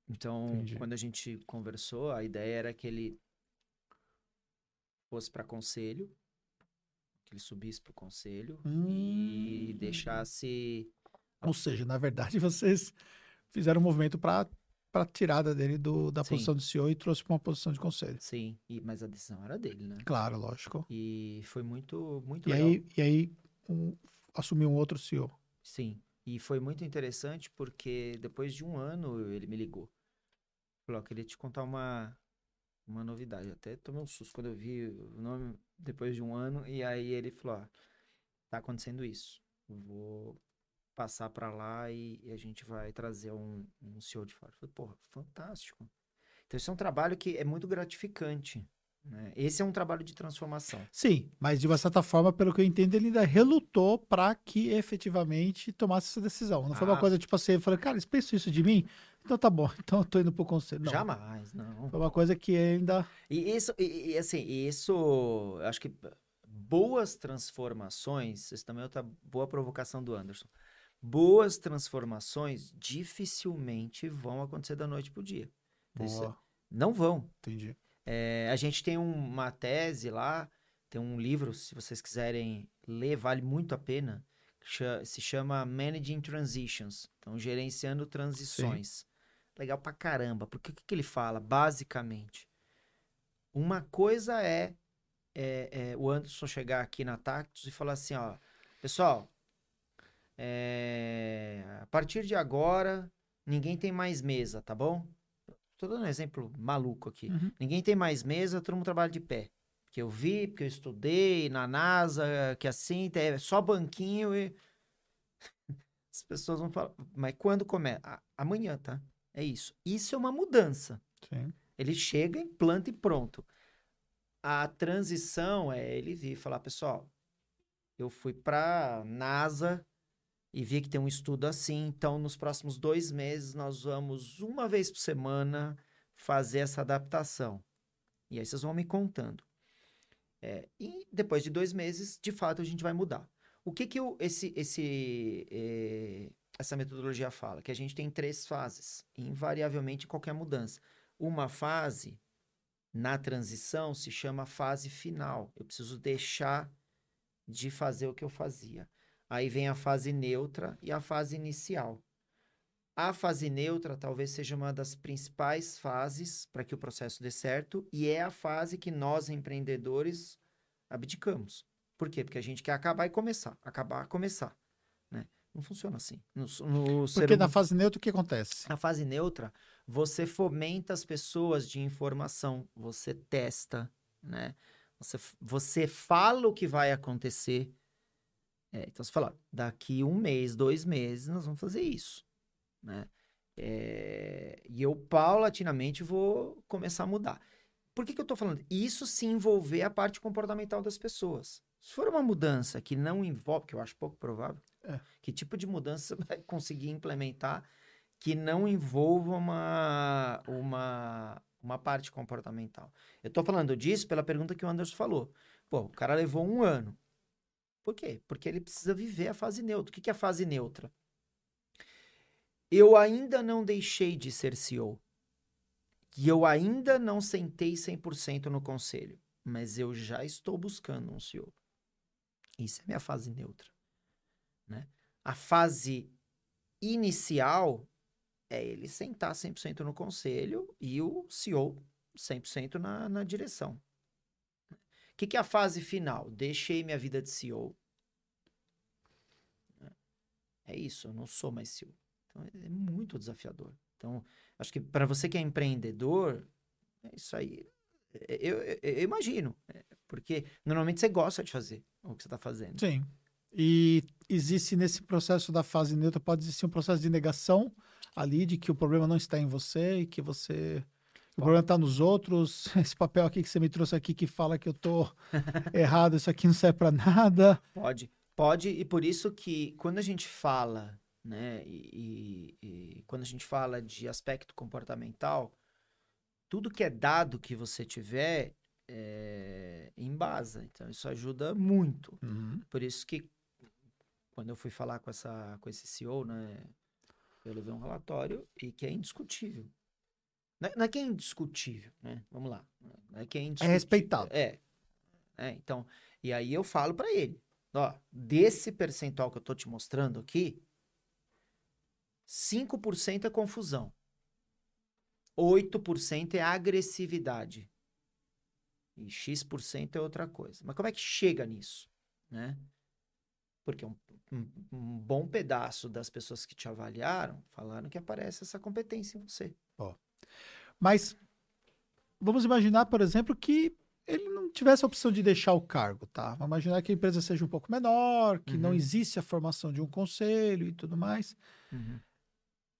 Então, Entendi. Quando a gente conversou, a ideia era que ele fosse para conselho, que ele subisse para o conselho e deixasse... Ou seja, na verdade, vocês fizeram um movimento para tirada dele da posição de CEO e trouxe para uma posição de conselho. Sim, mas a decisão era dele, né? Claro, lógico. E foi muito, muito legal. E aí, assumiu um outro CEO. Sim, e foi muito interessante porque depois de um ano ele me ligou. Falou, queria te contar uma novidade. Eu até tomei um susto quando eu vi o nome depois de um ano. E aí ele falou, tá acontecendo isso. Eu vou... passar para lá e a gente vai trazer um CEO de fora. Eu falei, porra, fantástico. Então, isso é um trabalho que é muito gratificante, né? Esse é um trabalho de transformação. Sim, mas de uma certa forma, pelo que eu entendo, ele ainda relutou para que efetivamente tomasse essa decisão. Não foi uma coisa tipo assim, eu falei, cara, eles pensam isso de mim? Então tá bom, então eu tô indo pro conselho. Não, jamais, não. Foi uma coisa que ainda... E isso, acho que boas transformações, isso também é outra boa provocação do Anderson. Boas transformações dificilmente vão acontecer da noite para o dia. Boa. Não vão. Entendi. A gente tem uma tese lá, tem um livro, se vocês quiserem ler, vale muito a pena, se chama Managing Transitions, então gerenciando transições. Sim. Legal pra caramba, porque o que ele fala, basicamente? Uma coisa é o Anderson chegar aqui na Tactus e falar assim, ó, pessoal, a partir de agora, ninguém tem mais mesa, tá bom? Tô dando um exemplo maluco aqui. Uhum. Ninguém tem mais mesa, todo mundo trabalha de pé. Porque eu vi, porque eu estudei na NASA, que assim, é só banquinho e... As pessoas vão falar, mas quando começa? Amanhã, tá? É isso. Isso é uma mudança. Sim. Ele chega, implanta e pronto. A transição é ele vir e falar, pessoal, eu fui pra NASA... E vi que tem um estudo assim, então nos próximos 2 meses nós vamos 1 vez por semana fazer essa adaptação. E aí vocês vão me contando. E depois de 2 meses, de fato, a gente vai mudar. O que essa metodologia fala? Que a gente tem 3 fases, invariavelmente em qualquer mudança. Uma fase, na transição, se chama fase final. Eu preciso deixar de fazer o que eu fazia. Aí vem a fase neutra e a fase inicial. A fase neutra talvez seja uma das principais fases para que o processo dê certo e é a fase que nós, empreendedores, abdicamos. Por quê? Porque a gente quer acabar e começar. Acabar e começar, né? Não funciona assim. Porque na fase neutra o que acontece? Na fase neutra, você fomenta as pessoas de informação, você testa, né? Você fala o que vai acontecer. Então, você fala, daqui 1 mês, 2 meses, nós vamos fazer isso, né? E eu, paulatinamente, vou começar a mudar. Por que eu estou falando? Isso se envolver a parte comportamental das pessoas. Se for uma mudança que não envolve, que eu acho pouco provável, que tipo de mudança você vai conseguir implementar que não envolva uma parte comportamental? Eu estou falando disso pela pergunta que o Anderson falou. Pô, o cara levou 1 ano. Por quê? Porque ele precisa viver a fase neutra. O que é a fase neutra? Eu ainda não deixei de ser CEO. E eu ainda não sentei 100% no conselho. Mas eu já estou buscando um CEO. Isso é minha fase neutra, né? A fase inicial é ele sentar 100% no conselho e o CEO 100% na direção. O que é a fase final? Deixei minha vida de CEO. É isso, eu não sou mais CEO. Então, é muito desafiador. Então, acho que para você que é empreendedor, é isso aí. Eu imagino, porque normalmente você gosta de fazer o que você está fazendo. Sim. E existe nesse processo da fase neutra, pode existir um processo de negação ali, de que o problema não está em você e que você... O problema está nos outros. Esse papel aqui que você me trouxe aqui que fala que eu estou errado, isso aqui não serve para nada. Pode. E por isso que quando a gente fala, né, e quando a gente fala de aspecto comportamental, tudo que é dado que você tiver embasa. Então, isso ajuda muito. Uhum. Por isso que quando eu fui falar com esse CEO, né, eu levei um relatório e que é indiscutível. Não é que é indiscutível, né? Vamos lá. Não é que é indiscutível. É respeitado. Então, e aí eu falo para ele, ó, desse percentual que eu tô te mostrando aqui, 5% é confusão, 8% é agressividade e X% é outra coisa. Mas como é que chega nisso, né? Porque um bom pedaço das pessoas que te avaliaram falaram que aparece essa competência em você. Ó. Mas vamos imaginar, por exemplo, que ele não tivesse a opção de deixar o cargo, tá? Vamos imaginar que a empresa seja um pouco menor, que não existe a formação de um conselho e tudo mais. Uhum.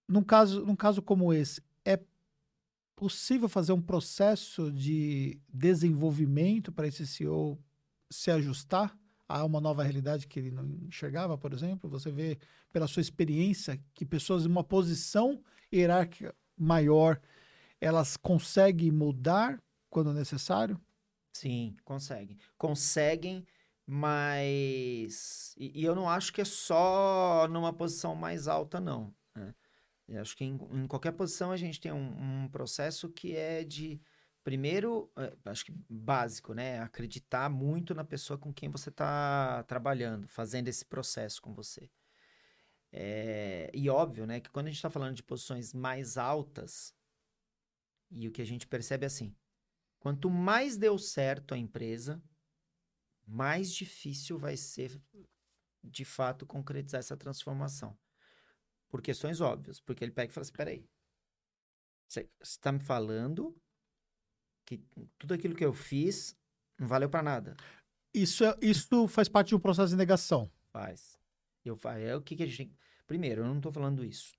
Num caso como esse, é possível fazer um processo de desenvolvimento para esse CEO se ajustar a uma nova realidade que ele não enxergava, por exemplo? Você vê, pela sua experiência, que pessoas em uma posição hierárquica maior, elas conseguem mudar quando necessário? Sim, conseguem. Conseguem, mas... E eu não acho que é só numa posição mais alta, não. Né? Eu acho que em qualquer posição a gente tem um processo que é de, primeiro, acho que básico, né? Acreditar muito na pessoa com quem você está trabalhando, fazendo esse processo com você. E óbvio, né, que quando a gente está falando de posições mais altas, e o que a gente percebe é assim, quanto mais deu certo a empresa, mais difícil vai ser, de fato, concretizar essa transformação. Por questões óbvias, porque ele pega e fala assim, peraí, você está me falando que tudo aquilo que eu fiz não valeu para nada. Isso faz parte de um processo de negação. Faz. Eu falei, o que a gente... Primeiro, eu não estou falando isso.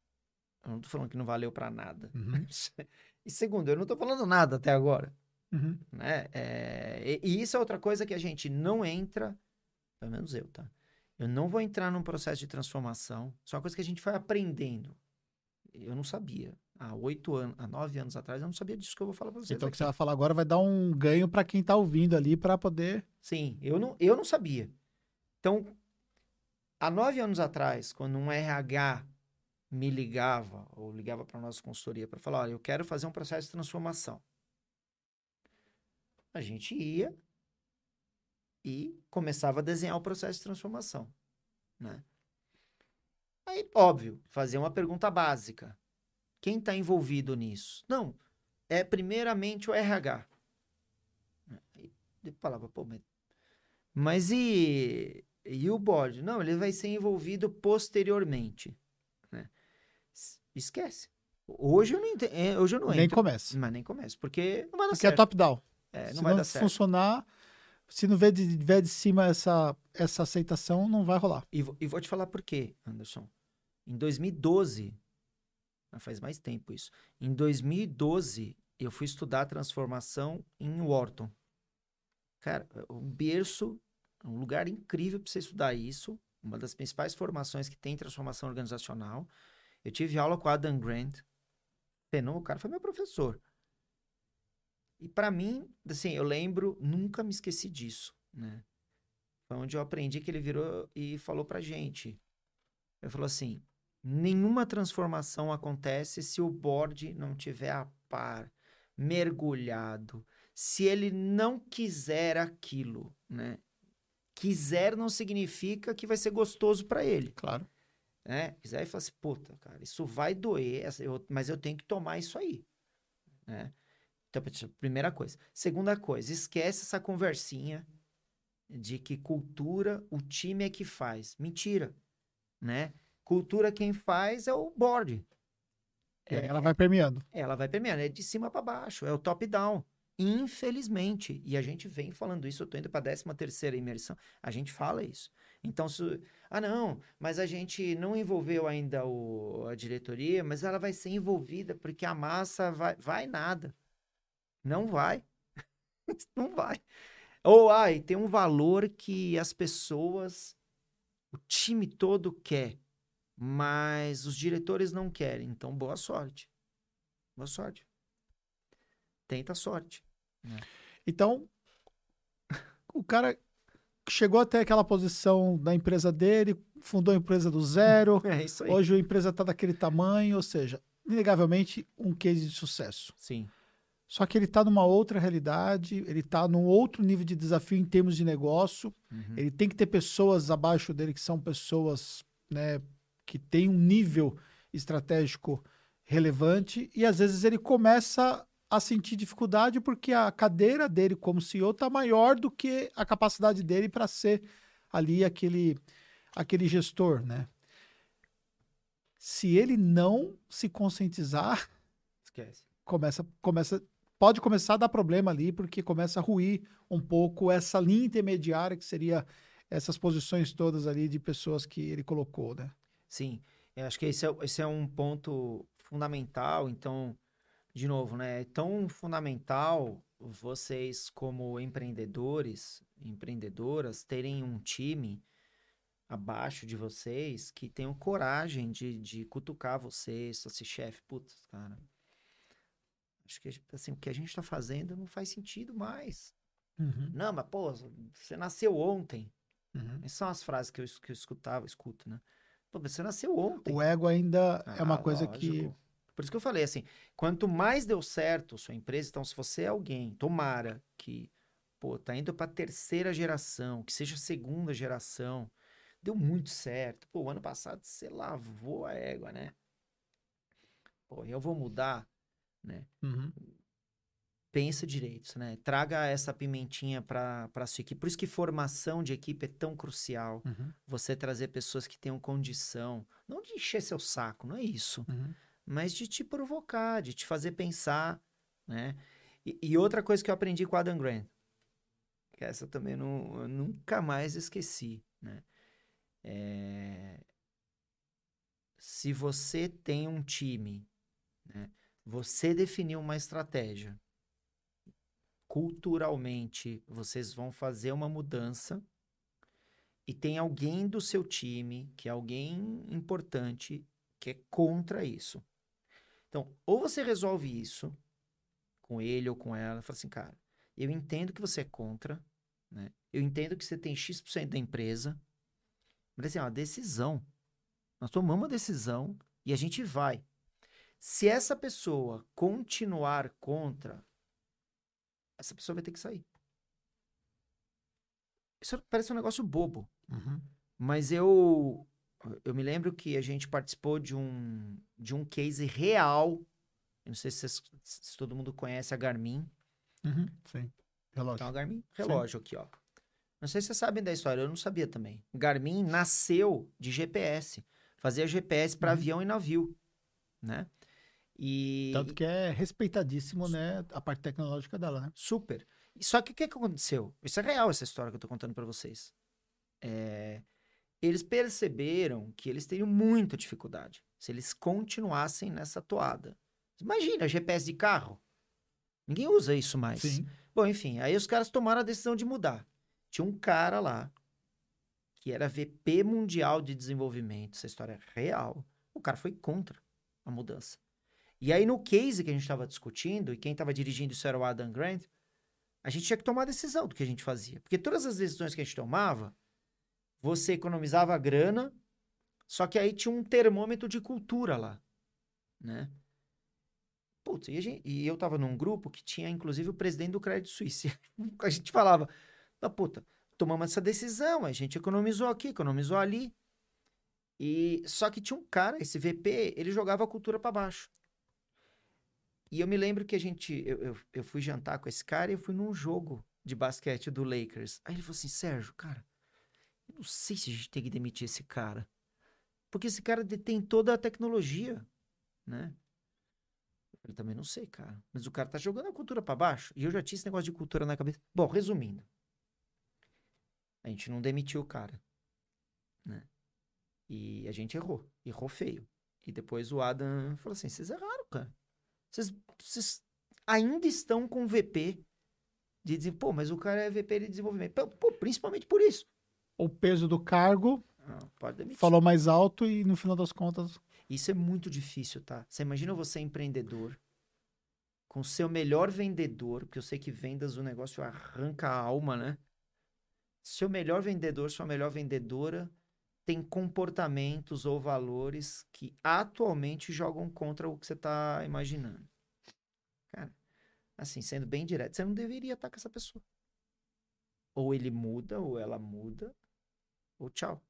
Eu não estou falando que não valeu para nada. Uhum. E segundo, eu não estou falando nada até agora. Uhum. Né? E isso é outra coisa que a gente não entra, pelo menos eu, tá? Eu não vou entrar num processo de transformação. Isso é uma coisa que a gente vai aprendendo. Eu não sabia. Há 9 anos atrás, eu não sabia disso que eu vou falar para vocês. Então, o que você vai falar agora vai dar um ganho para quem está ouvindo ali para poder... Sim, eu não sabia. Então... Há 9 anos atrás, quando um RH me ligava, ou ligava para a nossa consultoria para falar, olha, eu quero fazer um processo de transformação. A gente ia e começava a desenhar o processo de transformação, né? Aí, óbvio, fazia uma pergunta básica. Quem está envolvido nisso? Não, é primeiramente o RH. E eu falava, pô, mas e... E o board? Não, ele vai ser envolvido posteriormente, né? Esquece. Hoje eu não entendo. Hoje eu não entro. Nem começa. Mas nem começa, porque não vai dar certo. Porque é top-down. Não vai dar certo. Se não funcionar, se não vier de cima essa aceitação, não vai rolar. E vou te falar por quê, Anderson. Em 2012, faz mais tempo isso, em 2012 eu fui estudar a transformação em Wharton. Cara, o berço... Um lugar incrível para você estudar isso. Uma das principais formações que tem transformação organizacional. Eu tive aula com o Adam Grant. O cara foi meu professor. E para mim, assim, eu lembro, nunca me esqueci disso, né? Foi onde eu aprendi que ele virou e falou pra gente. Ele falou assim, nenhuma transformação acontece se o board não tiver a par, mergulhado, se ele não quiser aquilo, né? Quiser não significa que vai ser gostoso para ele. Claro. Né? Quiser e falar assim, puta, cara, isso vai doer, mas eu tenho que tomar isso aí. Né? Então, primeira coisa. Segunda coisa, esquece essa conversinha de que cultura o time é que faz. Mentira, né? Cultura quem faz é o board. Ela vai permeando. Ela vai permeando, é de cima para baixo, é o top-down. Infelizmente, e a gente vem falando isso, eu tô indo para a 13ª imersão, a gente fala isso. Então, se, não, mas a gente não envolveu ainda a diretoria, mas ela vai ser envolvida, porque a massa vai nada. Não vai. Não vai. Ou, tem um valor que as pessoas, o time todo quer, mas os diretores não querem. Então, boa sorte. Boa sorte. Tenta a sorte. É. Então, o cara chegou até aquela posição da empresa dele, fundou a empresa do zero. É isso aí. Hoje a empresa está daquele tamanho, ou seja, inegavelmente um case de sucesso. Sim. Só que ele está numa outra realidade, ele está num outro nível de desafio em termos de negócio. Uhum. Ele tem que ter pessoas abaixo dele que são pessoas, né, que têm um nível estratégico relevante, e às vezes ele começa a sentir dificuldade porque a cadeira dele como CEO está maior do que a capacidade dele para ser ali aquele gestor, né? Se ele não se conscientizar, esquece. Pode começar a dar problema ali, porque começa a ruir um pouco essa linha intermediária que seria essas posições todas ali de pessoas que ele colocou, né? Sim, eu acho que esse é um ponto fundamental, então... De novo, né? É tão fundamental vocês, como empreendedores, empreendedoras, terem um time abaixo de vocês que tenham coragem de cutucar vocês, assim, chefe, putz, cara, acho que assim, o que a gente tá fazendo não faz sentido mais. Uhum. Não, mas pô, você nasceu ontem. Uhum. Essas são as frases que eu escuto, né? Pô, você nasceu ontem. O ego ainda é uma coisa lógico. Que... Por isso que eu falei assim, quanto mais deu certo sua empresa, então se você é alguém, tomara que, tá indo para a 3ª geração, que seja a 2ª geração, deu muito certo. O ano passado você lavou a égua, né? Eu vou mudar, né? Uhum. Pensa direito, né? Traga essa pimentinha para sua equipe. Por isso que formação de equipe é tão crucial. Uhum. Você trazer pessoas que tenham condição, não de encher seu saco, não é isso. Uhum. Mas de te provocar, de te fazer pensar, né? E outra coisa que eu aprendi com o Adam Grant, que essa também eu nunca mais esqueci, né? Se você tem um time, né? Você definiu uma estratégia, culturalmente vocês vão fazer uma mudança e tem alguém do seu time, que é alguém importante, que é contra isso. Então, ou você resolve isso com ele ou com ela, fala assim, cara, eu entendo que você é contra, né? Eu entendo que você tem X% da empresa, mas assim, é uma decisão. Nós tomamos uma decisão e a gente vai. Se essa pessoa continuar contra, essa pessoa vai ter que sair. Isso parece um negócio bobo, uhum. Mas eu me lembro que a gente participou de um case real. Eu não sei se todo mundo conhece a Garmin. Uhum, sim. Relógio. Então, a Garmin, relógio sim. Aqui, ó. Não sei se vocês sabem da história, eu não sabia também. Garmin nasceu de GPS. Fazia GPS para avião e navio, né? E... Tanto que é respeitadíssimo, né? A parte tecnológica dela, né? Super. Só que o que aconteceu? Isso é real, essa história que eu tô contando para vocês. Eles perceberam que eles teriam muita dificuldade se eles continuassem nessa toada. Imagina, GPS de carro. Ninguém usa isso mais. Sim. Bom, enfim, aí os caras tomaram a decisão de mudar. Tinha um cara lá que era VP Mundial de Desenvolvimento. Essa história é real. O cara foi contra a mudança. E aí no case que a gente estava discutindo, e quem estava dirigindo isso era o Adam Grant, a gente tinha que tomar a decisão do que a gente fazia. Porque todas as decisões que a gente tomava, você economizava grana, só que aí tinha um termômetro de cultura lá, né? Putz, e eu tava num grupo que tinha, inclusive, o presidente do Credit Suisse. A gente falava, tomamos essa decisão, a gente economizou aqui, economizou ali. Só que tinha um cara, esse VP, ele jogava a cultura para baixo. E eu me lembro que eu fui jantar com esse cara e eu fui num jogo de basquete do Lakers. Aí ele falou assim, Sérgio, cara, eu não sei se a gente tem que demitir esse cara. Porque esse cara detém toda a tecnologia, né? Eu também não sei, cara. Mas o cara tá jogando a cultura pra baixo. E eu já tinha esse negócio de cultura na cabeça. Bom, resumindo. A gente não demitiu o cara, né? E a gente errou. Errou feio. E depois o Adam falou assim, vocês erraram, cara. Vocês ainda estão com VP de desenvolvimento. Pô, mas o cara é VP de desenvolvimento. Pô, principalmente por isso. O peso do cargo não, pode demitir. Falou mais alto e no final das contas... Isso é muito difícil, tá? Você imagina você empreendedor, com seu melhor vendedor, porque eu sei que vendas, o negócio arranca a alma, né? Seu melhor vendedor, sua melhor vendedora tem comportamentos ou valores que atualmente jogam contra o que você tá imaginando. Cara, assim, sendo bem direto, você não deveria estar com essa pessoa. Ou ele muda, ou ela muda, ou tchau.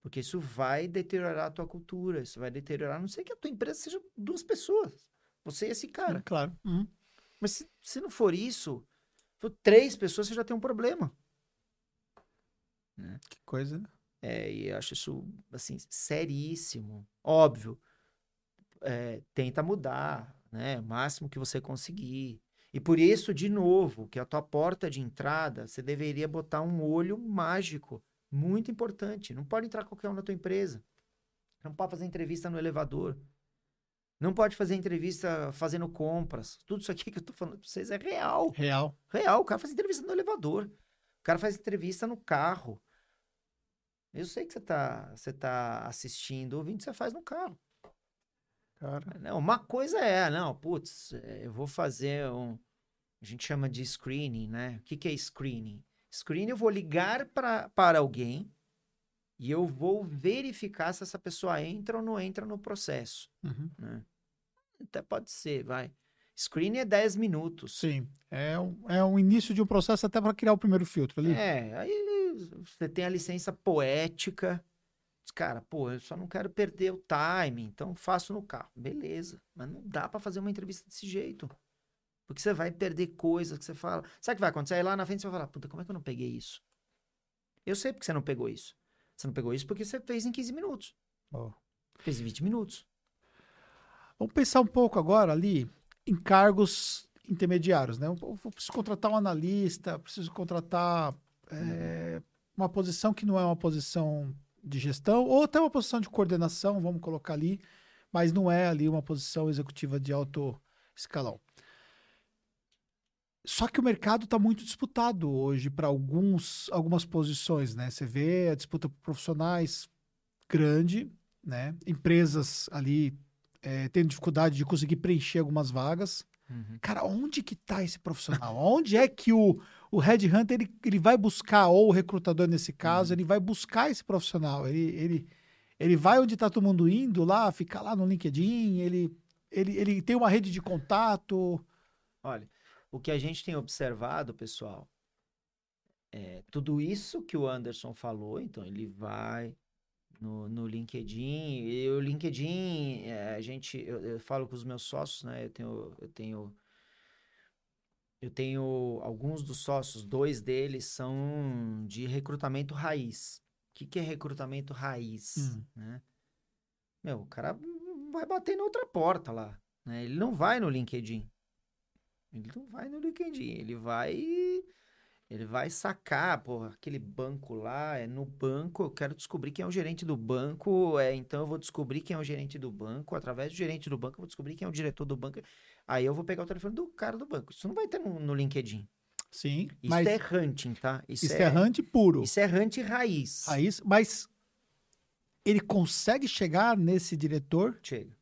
Porque isso vai deteriorar a tua cultura, isso vai deteriorar, não sei que a tua empresa seja duas pessoas, você e esse cara. Claro. Uhum. Mas se não for isso, for três pessoas, você já tem um problema. Né? Que coisa, né? É, e eu acho isso, assim, seríssimo. Óbvio, tenta mudar, né? O máximo que você conseguir. E por isso, de novo, que a tua porta de entrada, você deveria botar um olho mágico. Muito importante. Não pode entrar qualquer um na tua empresa. Não pode fazer entrevista no elevador. Não pode fazer entrevista fazendo compras. Tudo isso aqui que eu tô falando pra vocês é real. Real. Real. O cara faz entrevista no elevador. O cara faz entrevista no carro. Eu sei que você tá assistindo, ouvindo, você faz no carro. Cara. Não, uma coisa eu vou fazer a gente chama de screening, né? O que é screening? Screen, eu vou ligar para alguém e eu vou verificar se essa pessoa entra ou não entra no processo. Uhum. Né? Até pode ser, vai. Screen é 10 minutos. Sim, é um início de um processo até para criar o primeiro filtro ali. É, aí você tem a licença poética. Cara, eu só não quero perder o time, então faço no carro. Beleza, mas não dá para fazer uma entrevista desse jeito. Porque você vai perder coisas que você fala. Sabe o que vai acontecer? Aí lá na frente você vai falar, puta, como é que eu não peguei isso? Eu sei porque você não pegou isso. Você não pegou isso porque você fez em 15 minutos. Oh. Fez em 20 minutos. Vamos pensar um pouco agora ali em cargos intermediários, né? Eu preciso contratar um analista, preciso contratar uma posição que não é uma posição de gestão, ou até uma posição de coordenação, vamos colocar ali, mas não é ali uma posição executiva de alto escalão. Só que o mercado está muito disputado hoje para algumas posições, né? Você vê a disputa por profissionais grande, né? Empresas ali tendo dificuldade de conseguir preencher algumas vagas. Uhum. Cara, onde que está esse profissional? Onde é que o Headhunter ele vai buscar, ou o recrutador nesse caso, ele vai buscar esse profissional? Ele vai onde está todo mundo indo lá, fica lá no LinkedIn, ele tem uma rede de contato? Olha... O que a gente tem observado, pessoal, é tudo isso que o Anderson falou. Então, ele vai no LinkedIn. E o LinkedIn, eu falo com os meus sócios, né? Eu tenho alguns dos sócios, dois deles são de recrutamento raiz. O que é recrutamento raiz? Né? O cara vai bater na outra porta lá, né? Ele não vai no LinkedIn. Ele não vai no LinkedIn, ele vai sacar, aquele banco lá, no banco, eu quero descobrir quem é o gerente do banco, então eu vou descobrir quem é o gerente do banco, através do gerente do banco eu vou descobrir quem é o diretor do banco, aí eu vou pegar o telefone do cara do banco. Isso não vai ter no LinkedIn. Sim. Isso é hunting, tá? Isso é hunting puro. Isso é hunting raiz. Raiz, mas ele consegue chegar nesse diretor? Chega.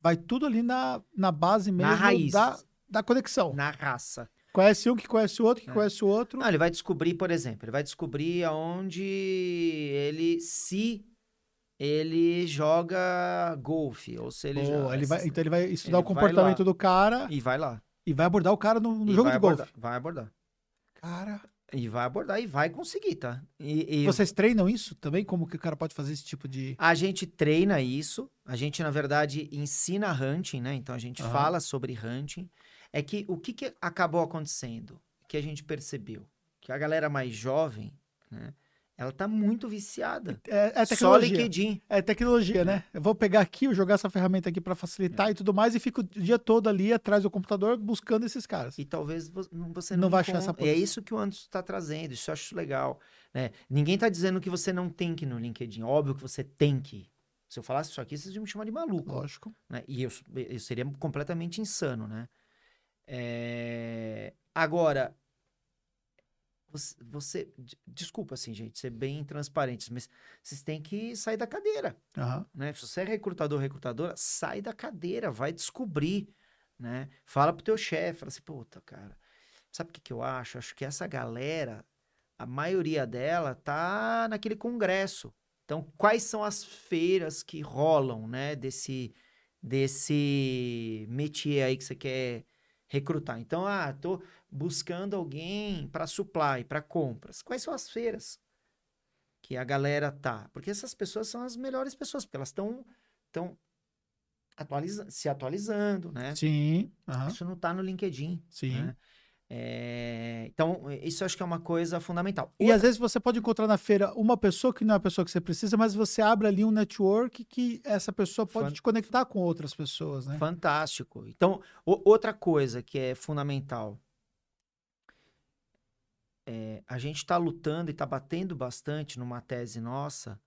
Vai tudo ali na base mesmo da... Na raiz. Da conexão. Na raça. Conhece um que conhece o outro, que conhece o outro. Não, ele vai descobrir, por exemplo, ele vai descobrir aonde ele joga golfe, ou se ele joga... Então ele vai estudar o comportamento do cara. E vai lá. E vai abordar o cara no jogo de golfe. Vai abordar. Cara, E vai abordar e vai conseguir, tá? E vocês treinam isso também? Como que o cara pode fazer esse tipo de... A gente treina isso. A gente, na verdade, ensina hunting, né? Então, a gente fala sobre hunting. É que o que acabou acontecendo? Que a gente percebeu que a galera mais jovem, né? Ela tá muito viciada. É tecnologia. Só LinkedIn. É tecnologia, né? Eu vou pegar aqui, eu jogar essa ferramenta aqui para facilitar e tudo mais, e fico o dia todo ali atrás do computador buscando esses caras. E talvez você não vai achar essa posição. É isso que o Anderson tá trazendo, isso eu acho legal. Né? Ninguém tá dizendo que você não tem que ir no LinkedIn. Óbvio que você tem que ir. Se eu falasse isso aqui, vocês iam me chamar de maluco. Lógico. Né? E eu seria completamente insano, né? Agora... Você, desculpa assim, gente, ser bem transparentes, mas vocês têm que sair da cadeira, né? Se você é recrutador, recrutadora, sai da cadeira, vai descobrir, né? Fala pro teu chefe, fala assim, puta, cara, sabe o que eu acho? Acho que essa galera, a maioria dela tá naquele congresso. Então, quais são as feiras que rolam, né? Desse métier aí que você quer recrutar. Então, tô buscando alguém para supply, para compras. Quais são as feiras que a galera tá? Porque essas pessoas são as melhores pessoas, porque elas estão se atualizando, né? Sim. Isso não tá no LinkedIn. Sim. Né? Então, isso eu acho que é uma coisa fundamental. E às vezes você pode encontrar na feira uma pessoa que não é a pessoa que você precisa, mas você abre ali um network que essa pessoa pode te conectar com outras pessoas, né? Fantástico. Então, outra coisa que é fundamental... a gente está lutando e está batendo bastante numa tese nossa,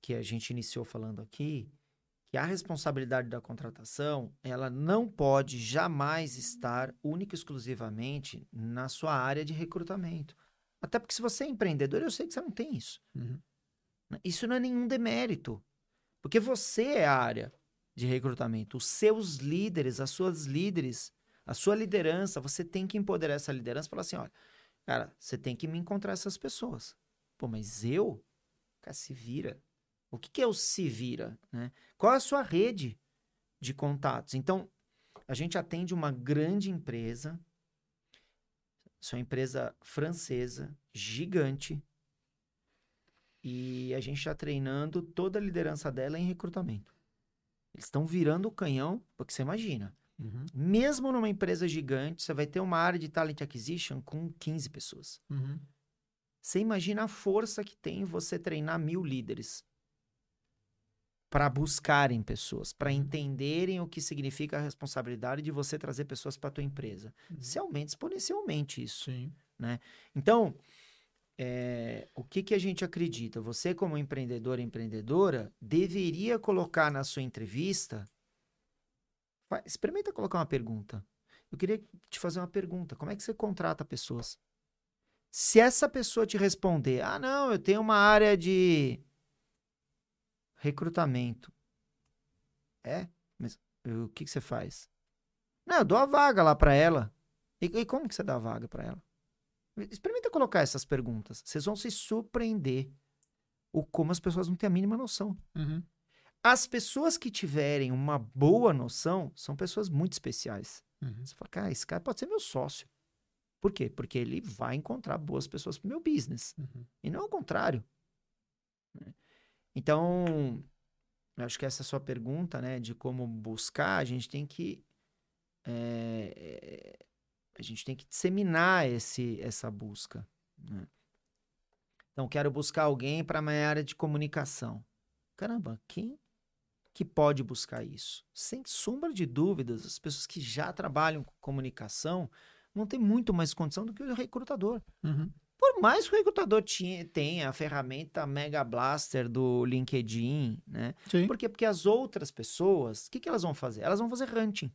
que a gente iniciou falando aqui, que a responsabilidade da contratação, ela não pode jamais estar única e exclusivamente na sua área de recrutamento. Até porque se você é empreendedor, eu sei que você não tem isso. Isso não é nenhum demérito, porque você é a área de recrutamento. Os seus líderes, as suas líderes, a sua liderança, você tem que empoderar essa liderança e falar assim, olha, cara, você tem que me encontrar essas pessoas. Pô, mas eu? Cara, se vira. O que é o se vira? Né? Qual é a sua rede de contatos? Então, a gente atende uma grande empresa. Isso é uma empresa francesa, gigante. E a gente está treinando toda a liderança dela em recrutamento. Eles estão virando o canhão, porque você imagina. Mesmo numa empresa gigante, você vai ter uma área de talent acquisition com 15 pessoas. Você imagina a força que tem você treinar 1000 líderes para buscarem pessoas, para entenderem o que significa a responsabilidade de você trazer pessoas para a tua empresa. Você aumenta exponencialmente isso. Sim. Né? Então, o que a gente acredita? Você, como empreendedor e empreendedora, deveria colocar na sua entrevista... Experimenta colocar uma pergunta. Eu queria te fazer uma pergunta. Como é que você contrata pessoas? Se essa pessoa te responder, ah, não, eu tenho uma área de recrutamento. Mas o que você faz? Não, eu dou a vaga lá para ela. E como que você dá a vaga para ela? Experimenta colocar essas perguntas. Vocês vão se surpreender como as pessoas não têm a mínima noção. As pessoas que tiverem uma boa noção são pessoas muito especiais. Você fala, cara, esse cara pode ser meu sócio. Por quê? Porque ele vai encontrar boas pessoas para o meu business. E não ao contrário. Então, eu acho que essa é a sua pergunta, né? De como buscar, a gente tem que disseminar essa busca. Né? Então, quero buscar alguém para a minha área de comunicação. Caramba, quem que pode buscar isso? Sem sombra de dúvidas, as pessoas que já trabalham com comunicação não têm muito mais condição do que o recrutador. Por mais que o recrutador tenha a ferramenta Mega Blaster do LinkedIn, né? Sim. Por quê? Porque as outras pessoas, o que elas vão fazer? Elas vão fazer hunting.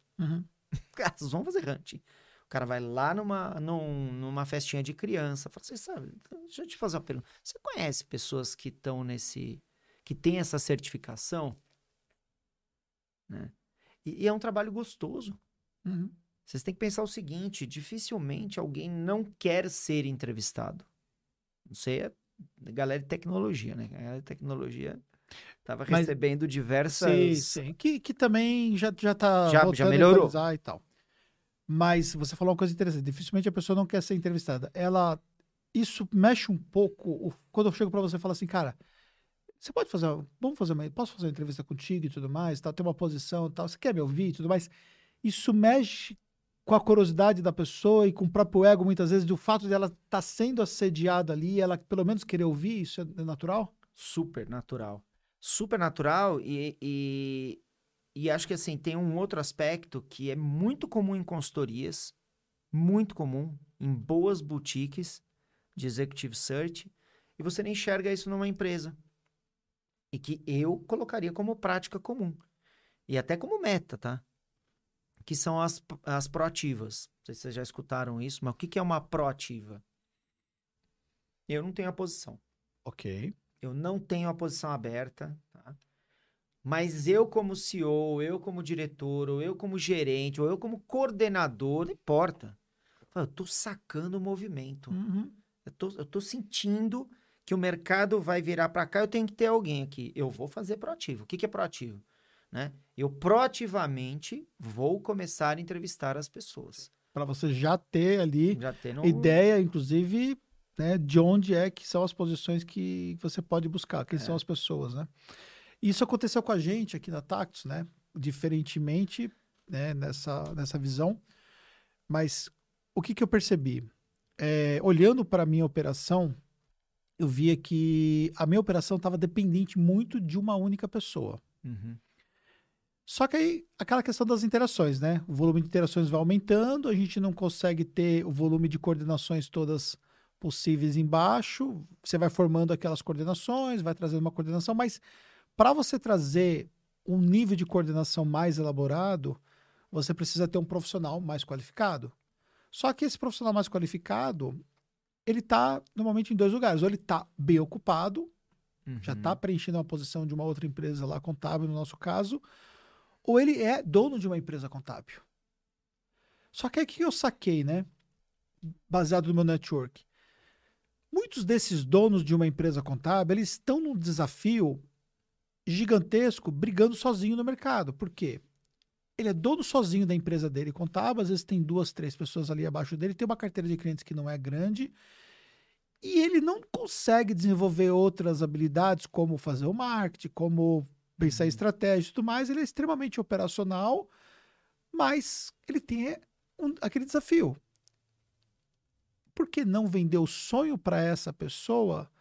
Elas vão fazer hunting. O cara vai lá numa festinha de criança, fala assim, sabe, deixa eu te fazer uma pergunta. Você conhece pessoas que estão que tem essa certificação, né? E é um trabalho gostoso. Vocês têm que pensar o seguinte, dificilmente alguém não quer ser entrevistado. Não sei, a galera de tecnologia, né? A galera de tecnologia estava recebendo diversas... Sim, que também já melhorou. E tal. Mas você falou uma coisa interessante, dificilmente a pessoa não quer ser entrevistada. Ela isso mexe um pouco, quando eu chego para você e falo assim, cara, você pode fazer, posso fazer uma entrevista contigo e tudo mais, tá? Tem uma posição e tal, você quer me ouvir e tudo mais? Isso mexe com a curiosidade da pessoa e com o próprio ego, muitas vezes, do fato de ela estar sendo assediada ali, ela pelo menos querer ouvir, isso é natural? Super natural. Super natural e acho que assim, tem um outro aspecto que é muito comum em consultorias, muito comum em boas boutiques de executive search, e você nem enxerga isso numa empresa. E que eu colocaria como prática comum. E até como meta, tá? Que são as proativas. Não sei se vocês já escutaram isso, mas o que é uma proativa? Eu não tenho a posição. Ok. Eu não tenho a posição aberta, tá? Mas eu como CEO, ou eu como diretor, ou eu como gerente, ou eu como coordenador, não importa. Eu tô sacando o movimento. Uhum. Eu tô sentindo que o mercado vai virar para cá, eu tenho que ter alguém aqui. Eu vou fazer proativo. O que é proativo? Né? Eu proativamente vou começar a entrevistar as pessoas. Para você já ter ali ideia, inclusive, né, de onde é que são as posições que você pode buscar, quem são as pessoas, né? Isso aconteceu com a gente aqui na Tactus, né? Diferentemente, né, nessa visão. Mas o que eu percebi? Olhando para a minha operação, eu via que a minha operação estava dependente muito de uma única pessoa. Uhum. Só que aí, aquela questão das interações, né? O volume de interações vai aumentando, a gente não consegue ter o volume de coordenações todas possíveis embaixo, você vai formando aquelas coordenações, vai trazendo uma coordenação, mas para você trazer um nível de coordenação mais elaborado, você precisa ter um profissional mais qualificado. Só que esse profissional mais qualificado, ele está normalmente em dois lugares. Ou ele está bem ocupado, uhum, já está preenchendo uma posição de uma outra empresa lá, contábil no nosso caso, ou ele é dono de uma empresa contábil. Só que aí o que eu saquei, né? Baseado no meu network. Muitos desses donos de uma empresa contábil, eles estão num desafio gigantesco, brigando sozinho no mercado. Por quê? Ele é dono sozinho da empresa dele contábil, às vezes tem 2, 3 pessoas ali abaixo dele, tem uma carteira de clientes que não é grande, e ele não consegue desenvolver outras habilidades, como fazer o marketing, como pensar em estratégia e tudo mais. Ele é extremamente operacional, mas ele tem aquele desafio. Por que não vender o sonho para essa pessoa,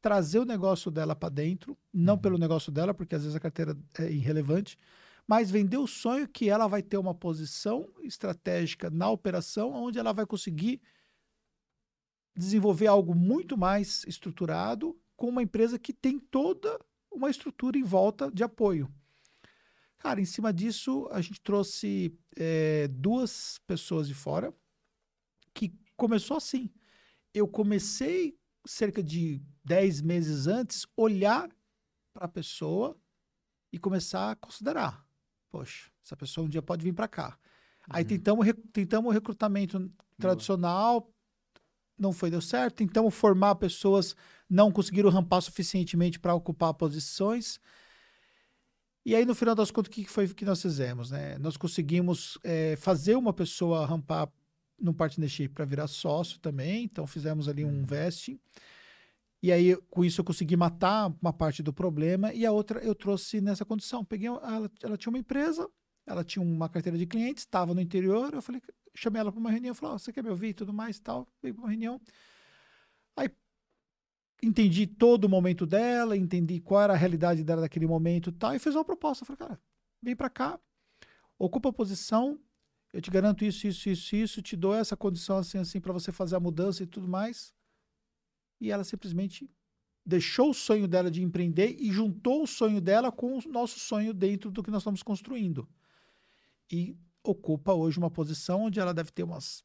trazer o negócio dela para dentro, não pelo negócio dela, porque às vezes a carteira é irrelevante, mas vender o sonho que ela vai ter uma posição estratégica na operação, onde ela vai conseguir desenvolver algo muito mais estruturado com uma empresa que tem toda uma estrutura em volta de apoio. Cara, em cima disso, a gente trouxe 2 pessoas de fora, que começou assim. Eu comecei, cerca de 10 meses antes, olhar para a pessoa e começar a considerar. Poxa, essa pessoa um dia pode vir para cá. Uhum. Aí tentamos o recrutamento tradicional, não deu certo, tentamos formar pessoas, não conseguiram rampar suficientemente para ocupar posições. E aí, no final das contas, o que foi que nós fizemos, né? Nós conseguimos fazer uma pessoa rampar num partnership para virar sócio também, então fizemos ali um vesting. E aí, com isso, eu consegui matar uma parte do problema e a outra eu trouxe nessa condição. Peguei, ela tinha uma empresa, ela tinha uma carteira de clientes, estava no interior, eu falei, chamei ela para uma reunião, falei, você quer me ouvir e tudo mais e tal, veio para uma reunião. Aí, entendi todo o momento dela, entendi qual era a realidade dela naquele momento e tal, e fiz uma proposta. Eu falei, cara, vem para cá, ocupa a posição, eu te garanto isso, te dou essa condição assim, para você fazer a mudança e tudo mais. E ela simplesmente deixou o sonho dela de empreender e juntou o sonho dela com o nosso sonho dentro do que nós estamos construindo. E ocupa hoje uma posição onde ela deve ter umas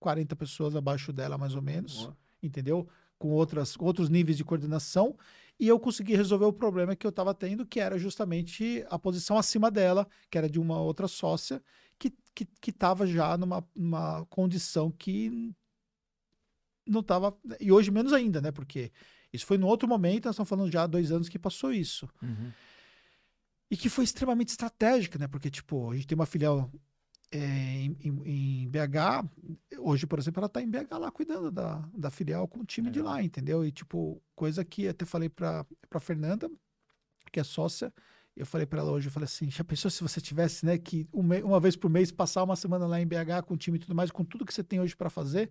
40 pessoas abaixo dela, mais ou menos. Boa. Entendeu? Com outros níveis de coordenação. E eu consegui resolver o problema que eu estava tendo, que era justamente a posição acima dela, que era de uma outra sócia, que estava já numa condição que... não estava, e hoje menos ainda, né? Porque isso foi num outro momento, nós estamos falando já há 2 anos que passou isso. Uhum. E que foi extremamente estratégica, né? Porque, tipo, a gente tem uma filial em BH, hoje, por exemplo, ela tá em BH lá cuidando da filial com o time de lá, entendeu? E tipo, coisa que até falei pra Fernanda, que é sócia, eu falei pra ela hoje, eu falei assim, já pensou se você tivesse, né, que uma vez por mês passar uma semana lá em BH com o time e tudo mais, com tudo que você tem hoje pra fazer,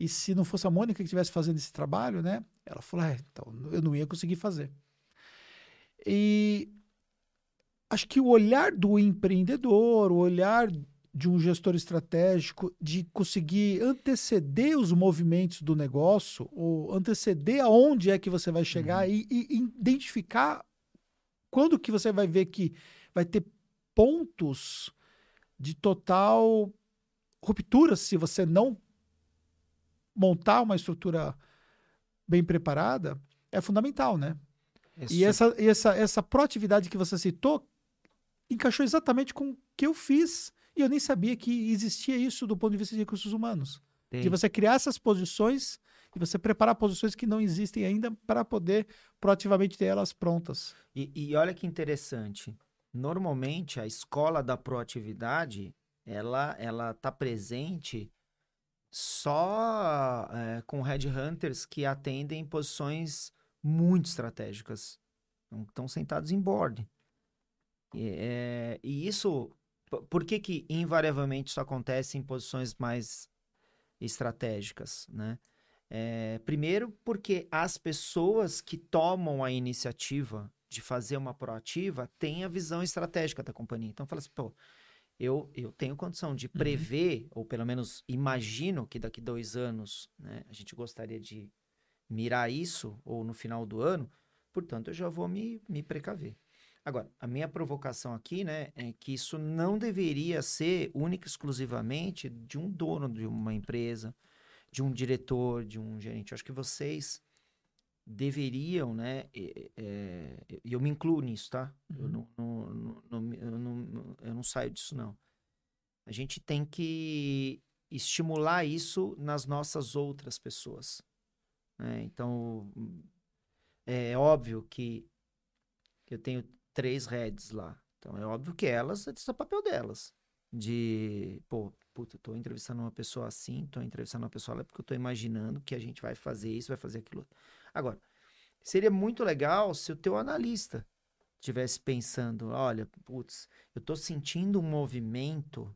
e se não fosse a Mônica que estivesse fazendo esse trabalho, né? Ela falou, então, eu não ia conseguir fazer. E acho que o olhar do empreendedor, o olhar de um gestor estratégico, de conseguir anteceder os movimentos do negócio, ou anteceder aonde é que você vai chegar e identificar quando que você vai ver que vai ter pontos de total ruptura se você não montar uma estrutura bem preparada, é fundamental, né? Isso. E essa proatividade que você citou encaixou exatamente com o que eu fiz e eu nem sabia que existia isso do ponto de vista de recursos humanos. De você criar essas posições e você preparar posições que não existem ainda para poder proativamente ter elas prontas. E olha que interessante. Normalmente, a escola da proatividade, ela tá presente só com headhunters que atendem posições muito estratégicas, estão sentados em board. E isso, por que invariavelmente isso acontece em posições mais estratégicas, né? Primeiro, porque as pessoas que tomam a iniciativa de fazer uma proativa têm a visão estratégica da companhia. Então, fala assim, pô, eu tenho condição de prever, ou pelo menos imagino que daqui 2 anos, né, a gente gostaria de mirar isso, ou no final do ano, portanto, eu já vou me precaver. Agora, a minha provocação aqui, né, é que isso não deveria ser única e exclusivamente de um dono de uma empresa, de um diretor, de um gerente. Eu acho que vocês deveriam, né, eu me incluo nisso, tá? Eu não saio disso, não. A gente tem que estimular isso nas nossas outras pessoas, né? Então, é óbvio que eu tenho 3 heads lá. Então, é óbvio que elas, esse é o papel delas. De, eu tô entrevistando uma pessoa assim, tô entrevistando uma pessoa lá, porque eu tô imaginando que a gente vai fazer isso, vai fazer aquilo. Agora, seria muito legal se o teu analista estivesse pensando, olha, eu tô sentindo um movimento.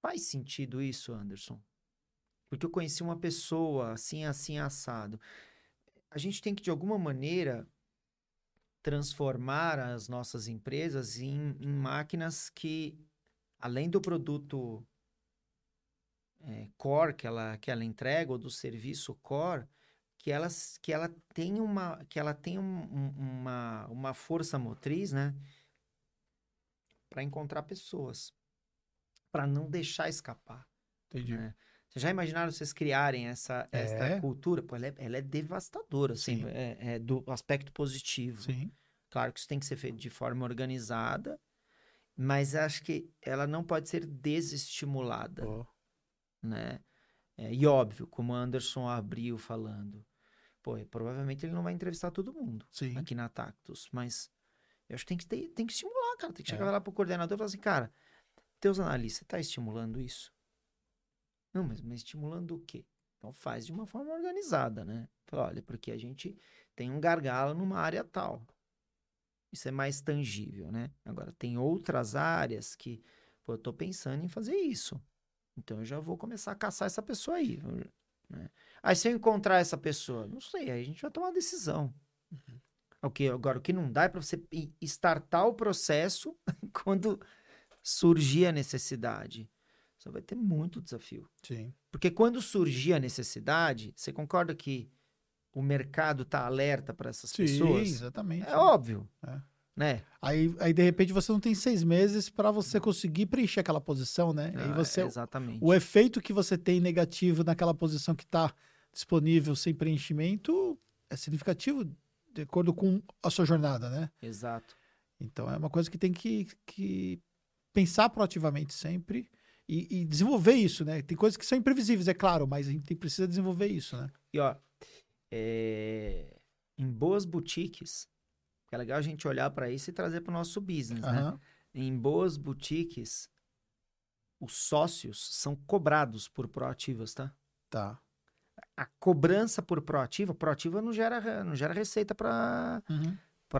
Faz sentido isso, Anderson? Porque eu conheci uma pessoa assim, assim, assado. A gente tem que, de alguma maneira, transformar as nossas empresas em máquinas que, além do produto core que ela entrega, ou do serviço core, que ela tem uma força motriz, né, para encontrar pessoas, para não deixar escapar. Entendi. Né? Vocês já imaginaram vocês criarem essa cultura? Ela é devastadora, assim, do aspecto positivo. Sim. Claro que isso tem que ser feito de forma organizada, mas acho que ela não pode ser desestimulada, né? E óbvio, como o Anderson abriu falando, provavelmente ele não vai entrevistar todo mundo. Sim. Aqui na Tactus, mas eu acho que tem que estimular, cara. Tem que chegar lá pro coordenador e falar assim, cara, teus analistas, tá estimulando isso? Não, mas estimulando o quê? Então faz de uma forma organizada, né? Olha, porque a gente tem um gargalo numa área tal. Isso é mais tangível, né? Agora, tem outras áreas que, eu tô pensando em fazer isso. Então, eu já vou começar a caçar essa pessoa aí, né? Aí, se eu encontrar essa pessoa, não sei, aí a gente vai tomar uma decisão. Agora, o que não dá é para você startar o processo quando surgir a necessidade. Você vai ter muito desafio. Sim. Porque quando surgir a necessidade, você concorda que o mercado tá alerta para essas pessoas? Sim, exatamente. É óbvio. É. Né? Aí, de repente, você não tem 6 meses para você conseguir preencher aquela posição, né? Ah, aí você, exatamente. O efeito que você tem negativo naquela posição que está disponível sem preenchimento é significativo de acordo com a sua jornada, né? Exato. Então, é uma coisa que tem que pensar proativamente sempre e desenvolver isso, né? Tem coisas que são imprevisíveis, é claro, mas a gente precisa desenvolver isso, né? E, em boas boutiques, é legal a gente olhar para isso e trazer para o nosso business, né? Em boas boutiques, os sócios são cobrados por proativas, tá? Tá. A cobrança por proativa não gera receita para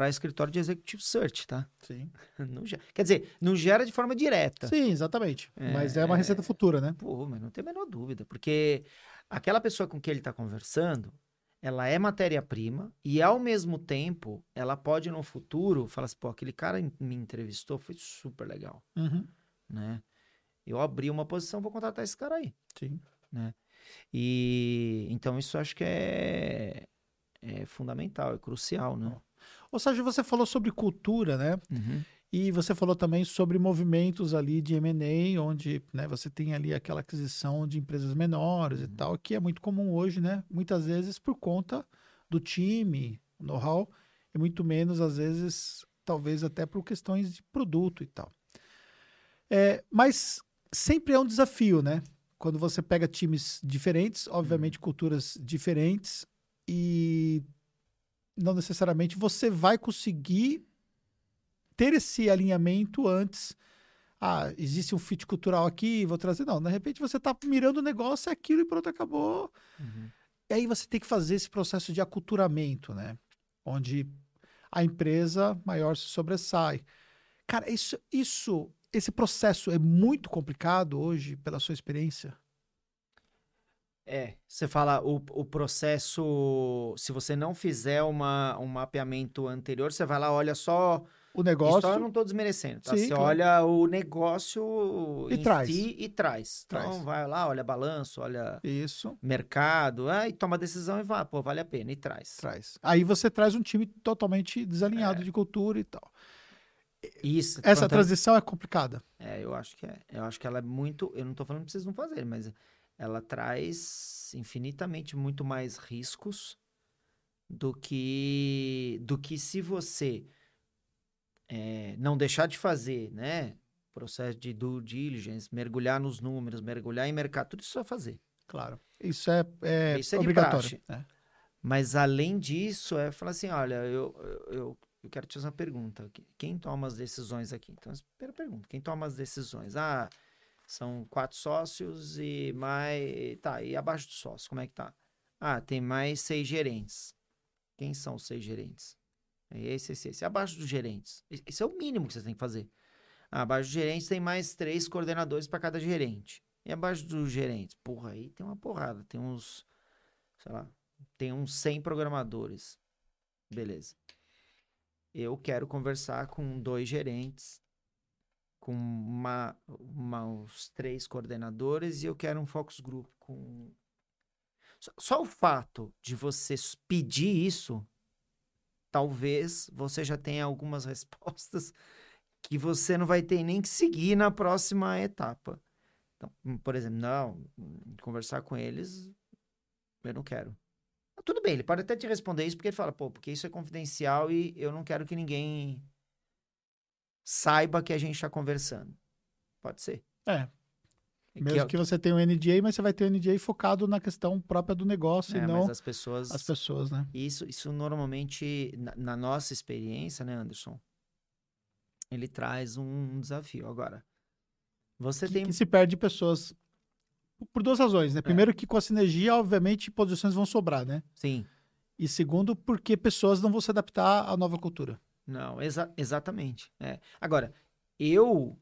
escritório de executive search, tá? Sim. Não gera. Quer dizer, não gera de forma direta. Sim, exatamente. Mas é uma receita futura, né? Pô, mas não tem a menor dúvida, porque aquela pessoa com quem ele está conversando, ela é matéria-prima e, ao mesmo tempo, ela pode, no futuro, falar assim, pô, aquele cara me entrevistou, foi super legal, né? Eu abri uma posição, vou contratar esse cara aí. Sim. Né? E então isso acho que é fundamental, é crucial, né? Ô Sérgio, você falou sobre cultura, né? E você falou também sobre movimentos ali de M&A, onde, né, você tem ali aquela aquisição de empresas menores e tal, que é muito comum hoje, né? Muitas vezes por conta do time, know-how, e muito menos, às vezes, talvez até por questões de produto e tal. Mas sempre é um desafio, né? Quando você pega times diferentes, obviamente culturas diferentes, e não necessariamente você vai conseguir ter esse alinhamento antes. Ah, existe um fit cultural aqui, vou trazer. Não, de repente você está mirando o negócio, é aquilo e pronto, acabou. E aí você tem que fazer esse processo de aculturamento, né? Onde a empresa maior se sobressai. Cara, esse processo é muito complicado hoje, pela sua experiência? Você fala o processo, se você não fizer um mapeamento anterior, você vai lá, olha só... O negócio... Isso eu não estou desmerecendo, tá? Sim, você olha o negócio e traz. Então, vai lá, olha balanço, olha mercado, e toma a decisão e vai, pô, vale a pena, e traz. Aí você traz um time totalmente desalinhado de cultura e tal. Isso, essa transição é complicada. Eu acho que é. Eu acho que ela é muito... Eu não estou falando que vocês não fazerem, mas ela traz infinitamente muito mais riscos do que se você não deixar de fazer, né? Processo de due diligence, mergulhar nos números, mergulhar em mercado, tudo isso vai fazer. Claro. Isso é obrigatório. Mas, além disso, é falar assim, olha, eu quero te fazer uma pergunta. Quem toma as decisões aqui? Então, primeira pergunta, quem toma as decisões? Ah, são 4 sócios e mais... Tá, e abaixo do sócio, como é que tá? Ah, tem mais 6 gerentes. Quem são os 6 gerentes? Esse. Abaixo dos gerentes. Esse é o mínimo que você tem que fazer. Ah, abaixo dos gerentes tem mais 3 coordenadores para cada gerente. E abaixo dos gerentes? Porra, aí tem uma porrada. Tem uns... Sei lá. Tem uns 100 programadores. Beleza. Eu quero conversar com 2 gerentes, com uns 3 coordenadores, e eu quero um focus group com... Só o fato de você pedir isso, talvez você já tenha algumas respostas que você não vai ter nem que seguir na próxima etapa. Então, por exemplo, não, conversar com eles, eu não quero. Tudo bem, ele pode até te responder isso, porque ele fala, pô, porque isso é confidencial e eu não quero que ninguém saiba que a gente está conversando. Pode ser. Mesmo que você tenha um NDA, mas você vai ter um NDA focado na questão própria do negócio e não... Mas as pessoas, né? Isso normalmente, na nossa experiência, né, Anderson, ele traz um desafio. Agora, você tem... Que se perde pessoas... Por 2 razões, né? Primeiro que com a sinergia, obviamente, posições vão sobrar, né? Sim. E segundo, porque pessoas não vão se adaptar à nova cultura. Não, exatamente. Agora, se eu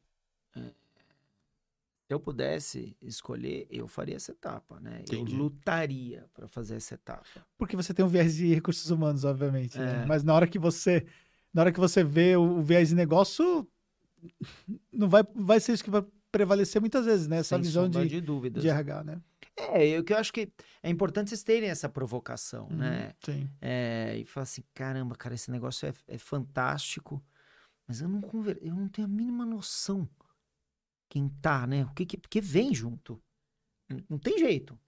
pudesse escolher, eu faria essa etapa, né? Entendi. Eu lutaria para fazer essa etapa. Porque você tem um viés de recursos humanos, obviamente. Né? Mas na hora que você vê o viés de negócio, não vai ser isso que vai prevalecer muitas vezes, né? Essa visão de RH, né? Eu acho que é importante vocês terem essa provocação, né? Sim. E falar assim, caramba, cara, esse negócio é fantástico, mas eu não tenho a mínima noção quem tá, né? Porque vem junto. Não tem jeito.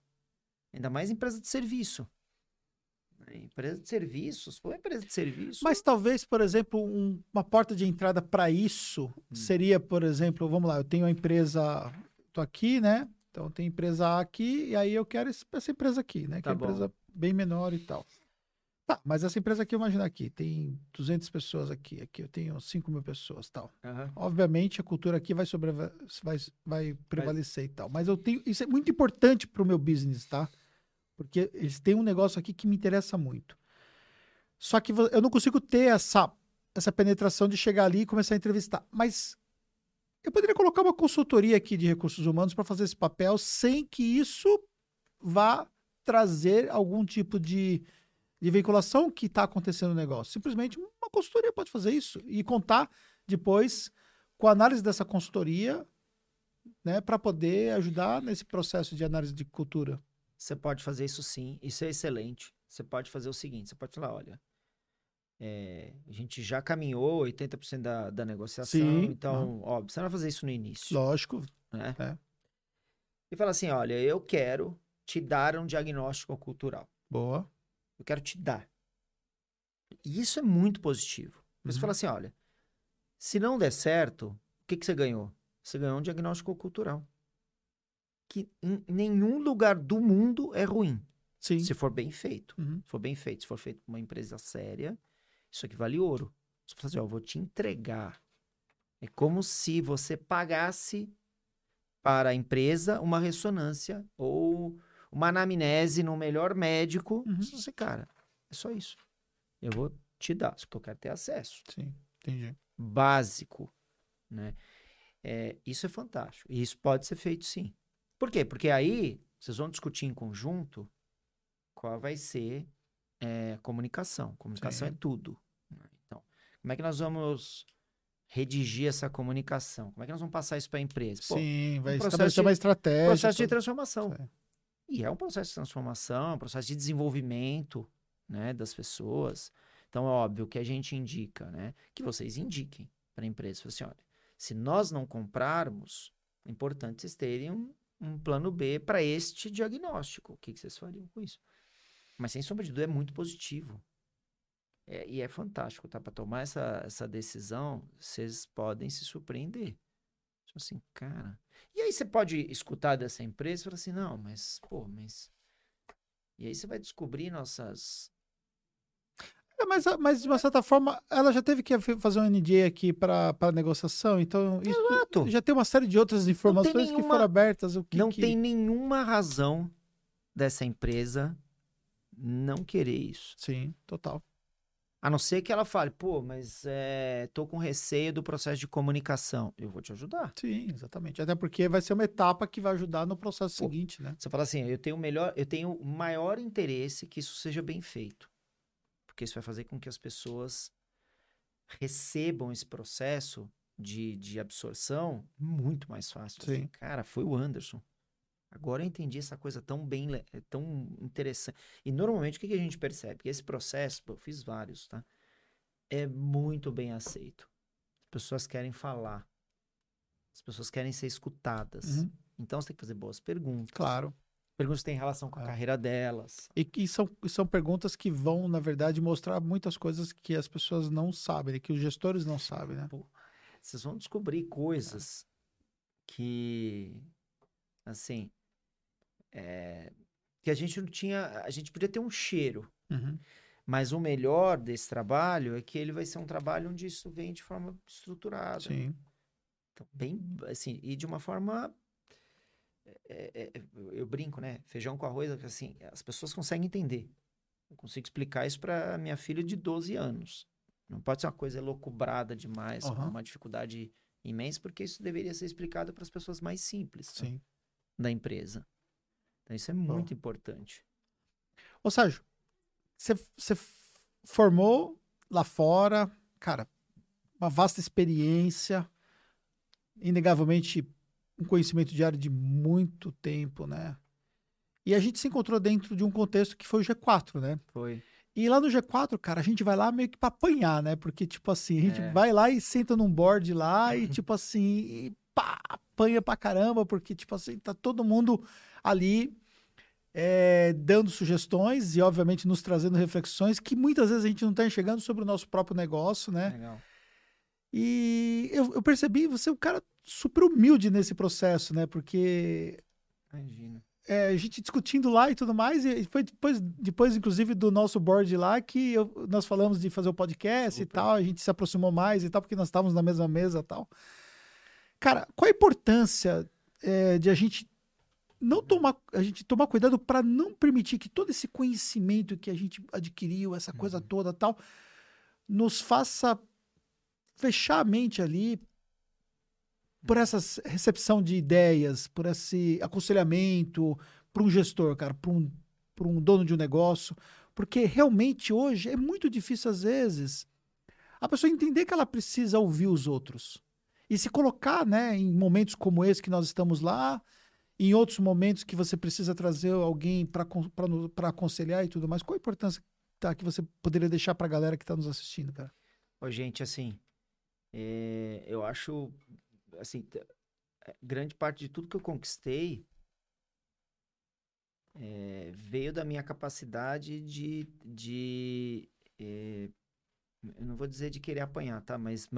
Ainda mais empresa de serviço. Empresa de serviços, foi empresa de serviços. Mas talvez, por exemplo, uma porta de entrada para isso seria, por exemplo, vamos lá, eu tenho a empresa, tô aqui, né? Então tem empresa A aqui, e aí eu quero essa empresa aqui, né? Tá, que é uma empresa bem menor e tal. Tá, mas essa empresa que eu imagino aqui, tem 200 pessoas aqui eu tenho 5 mil pessoas e tal. Uhum. Obviamente, a cultura aqui vai prevalecer e tal. Mas eu tenho... Isso é muito importante para o meu business, tá? Porque eles têm um negócio aqui que me interessa muito. Só que eu não consigo ter essa penetração de chegar ali e começar a entrevistar. Mas eu poderia colocar uma consultoria aqui de recursos humanos para fazer esse papel sem que isso vá trazer algum tipo de veiculação que está acontecendo no negócio. Simplesmente uma consultoria pode fazer isso e contar depois com a análise dessa consultoria, né, para poder ajudar nesse processo de análise de cultura. Você pode fazer isso sim, isso é excelente. Você pode fazer o seguinte, você pode falar, olha, a gente já caminhou 80% da negociação, sim, então, óbvio, você não vai fazer isso no início. Lógico. Né? É. E fala assim, olha, eu quero te dar um diagnóstico cultural. Boa. Eu quero te dar. E isso é muito positivo. Você fala assim, olha, se não der certo, o que você ganhou? Você ganhou um diagnóstico cultural. Que em nenhum lugar do mundo é ruim. Sim. Se for bem feito. Uhum. Se for bem feito, se for feito por uma empresa séria, isso aqui vale ouro. Você fala assim, ó, eu vou te entregar. É como se você pagasse para a empresa uma ressonância ou uma anamnese no melhor médico. Uhum. Você, cara, é só isso. Eu vou te dar, só que eu quero ter acesso. Sim, entendi. Básico, né? Isso é fantástico. E isso pode ser feito, sim. Por quê? Porque aí vocês vão discutir em conjunto qual vai ser a comunicação. Comunicação é tudo. Então, como é que nós vamos redigir essa comunicação? Como é que nós vamos passar isso para a empresa? Pô, sim, vai estabelecer uma estratégia. Processo de transformação. É. E é um processo de transformação, um processo de desenvolvimento, né, das pessoas. Então, é óbvio que a gente indica, né, que vocês indiquem para a empresa. Assim, olha, se nós não comprarmos, é importante vocês terem um plano B para este diagnóstico. O que vocês fariam com isso? Mas, sem sombra de dúvida, é muito positivo. E é fantástico, tá? Para tomar essa decisão, vocês podem se surpreender. Assim, cara... E aí você pode escutar dessa empresa e falar assim, não, mas, pô, mas... E aí você vai descobrir nossas... Mas de uma certa forma, ela já teve que fazer um NDA aqui para negociação, então isso, já tem uma série de outras informações que foram abertas. Tem nenhuma razão dessa empresa não querer isso. Sim, total. A não ser que ela fale, pô, mas tô com receio do processo de comunicação. Eu vou te ajudar. Sim, exatamente. Até porque vai ser uma etapa que vai ajudar no processo seguinte, né? Você fala assim, eu tenho o maior interesse que isso seja bem feito. Porque isso vai fazer com que as pessoas recebam esse processo de absorção muito mais fácil. Sim. Assim, cara, foi o Anderson. Agora eu entendi essa coisa tão interessante. E normalmente o que a gente percebe? Que esse processo, eu fiz vários, tá? É muito bem aceito. As pessoas querem falar. As pessoas querem ser escutadas. Uhum. Então você tem que fazer boas perguntas. Claro. Perguntas que têm relação com a carreira delas. E que são perguntas que vão, na verdade, mostrar muitas coisas que as pessoas não sabem, que os gestores não sabem, né? Pô, vocês vão descobrir coisas que, assim... que a gente não tinha... A gente podia ter um cheiro. Uhum. Mas o melhor desse trabalho é que ele vai ser um trabalho onde isso vem de forma estruturada. Sim. Então, bem... Assim, e de uma forma... eu brinco, né? Feijão com arroz, assim... As pessoas conseguem entender. Eu consigo explicar isso para minha filha de 12 anos. Não pode ser uma coisa elocubrada demais, uhum, uma dificuldade imensa, porque isso deveria ser explicado para as pessoas mais simples, sim, da empresa. Então, isso é muito importante. Ô, Sérgio, você formou lá fora, cara, uma vasta experiência, inegavelmente um conhecimento diário de muito tempo, né? E a gente se encontrou dentro de um contexto que foi o G4, né? Foi. E lá no G4, cara, a gente vai lá meio que pra apanhar, né? Porque, tipo assim, a gente vai lá e senta num board lá e, tipo assim... apanha pra caramba, porque, tipo assim, tá todo mundo ali dando sugestões e, obviamente, nos trazendo reflexões que muitas vezes a gente não tá enxergando sobre o nosso próprio negócio, né? Legal. E eu percebi, você é um cara super humilde nesse processo, né? Porque... Imagina. a gente discutindo lá e tudo mais, e foi depois inclusive, do nosso board lá, que nós falamos de fazer o podcast e tal, a gente se aproximou mais e tal, porque nós estávamos na mesma mesa e tal. Cara, qual a importância de a gente tomar cuidado para não permitir que todo esse conhecimento que a gente adquiriu, essa coisa toda tal, nos faça fechar a mente ali por essa recepção de ideias, por esse aconselhamento para um gestor, cara, para um dono de um negócio, porque realmente hoje é muito difícil às vezes a pessoa entender que ela precisa ouvir os outros e se colocar, né, em momentos como esse que nós estamos lá, em outros momentos que você precisa trazer alguém para aconselhar e tudo mais. Qual a importância que você poderia deixar para a galera que está nos assistindo, cara? Ô, gente, assim, eu acho, assim, grande parte de tudo que eu conquistei veio da minha capacidade de eu não vou dizer de querer apanhar, tá? Mas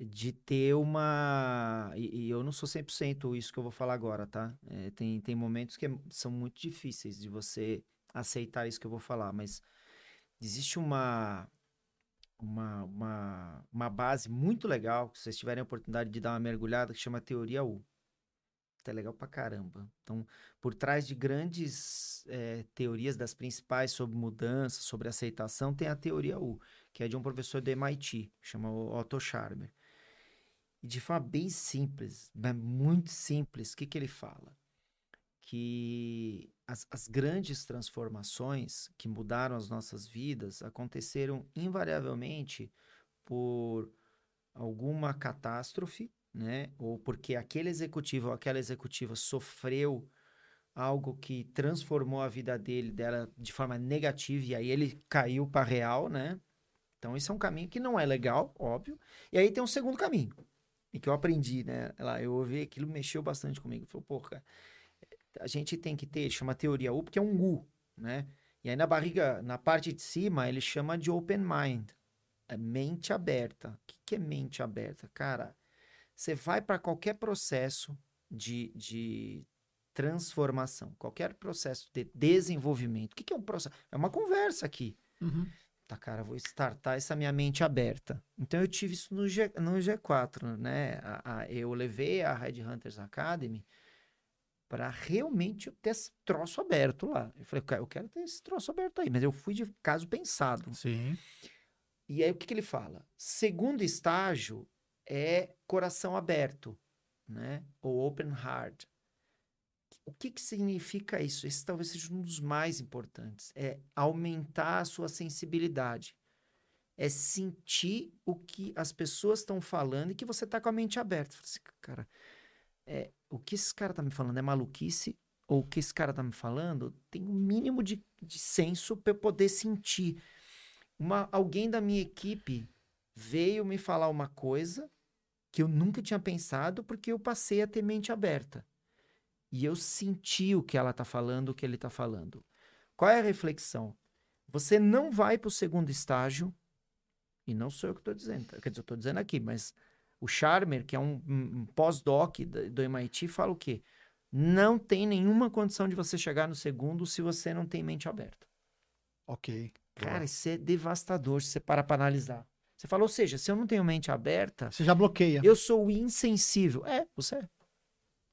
de ter uma... E eu não sou 100% isso que eu vou falar agora, tá? Tem momentos que são muito difíceis de você aceitar isso que eu vou falar, mas existe uma base muito legal, que vocês tiverem a oportunidade de dar uma mergulhada, que chama Teoria U. Tá legal pra caramba. Então, por trás de grandes teorias das principais sobre mudança, sobre aceitação, tem a Teoria U, que é de um professor do MIT, que chama Otto Scharmer. E de forma bem simples, muito simples, o que que ele fala? Que as grandes transformações que mudaram as nossas vidas aconteceram invariavelmente por alguma catástrofe, né? Ou porque aquele executivo ou aquela executiva sofreu algo que transformou a vida dela de forma negativa e aí ele caiu para a real, né? Então, esse é um caminho que não é legal, óbvio. E aí tem um segundo caminho, e que eu aprendi, né? Lá, eu ouvi aquilo, mexeu bastante comigo. Eu falei, pô, cara, a gente tem que ter, ele chama Teoria U, porque é um U, né? E aí na barriga, na parte de cima, ele chama de open mind. É mente aberta. O que é mente aberta? Cara, você vai para qualquer processo de transformação, qualquer processo de desenvolvimento. O que é um processo? É uma conversa aqui. Uhum. Tá, cara, vou startar essa minha mente aberta. Então, eu tive isso no G4, né? Eu levei a Headhunters Academy para realmente ter esse troço aberto lá. Eu falei, cara, eu quero ter esse troço aberto aí, mas eu fui de caso pensado. Sim. E aí, o que que ele fala? Segundo estágio é coração aberto, né? Ou open heart. O que que significa isso? Esse talvez seja um dos mais importantes. É aumentar a sua sensibilidade. É sentir o que as pessoas estão falando e que você está com a mente aberta. Você fala assim, cara, o que esse cara está me falando é maluquice? Ou o que esse cara está me falando tem um mínimo de senso para eu poder sentir. Alguém da minha equipe veio me falar uma coisa que eu nunca tinha pensado porque eu passei a ter mente aberta. E eu senti o que ela está falando, o que ele está falando. Qual é a reflexão? Você não vai para o segundo estágio, e não sou eu que estou dizendo, quer dizer, eu estou dizendo aqui, mas o Scharmer, que é um pós-doc do MIT, fala o quê? Não tem nenhuma condição de você chegar no segundo se você não tem mente aberta. Ok. Cara, isso é devastador se você parar para analisar. Você fala, ou seja, se eu não tenho mente aberta... Você já bloqueia. Eu sou insensível. Você é.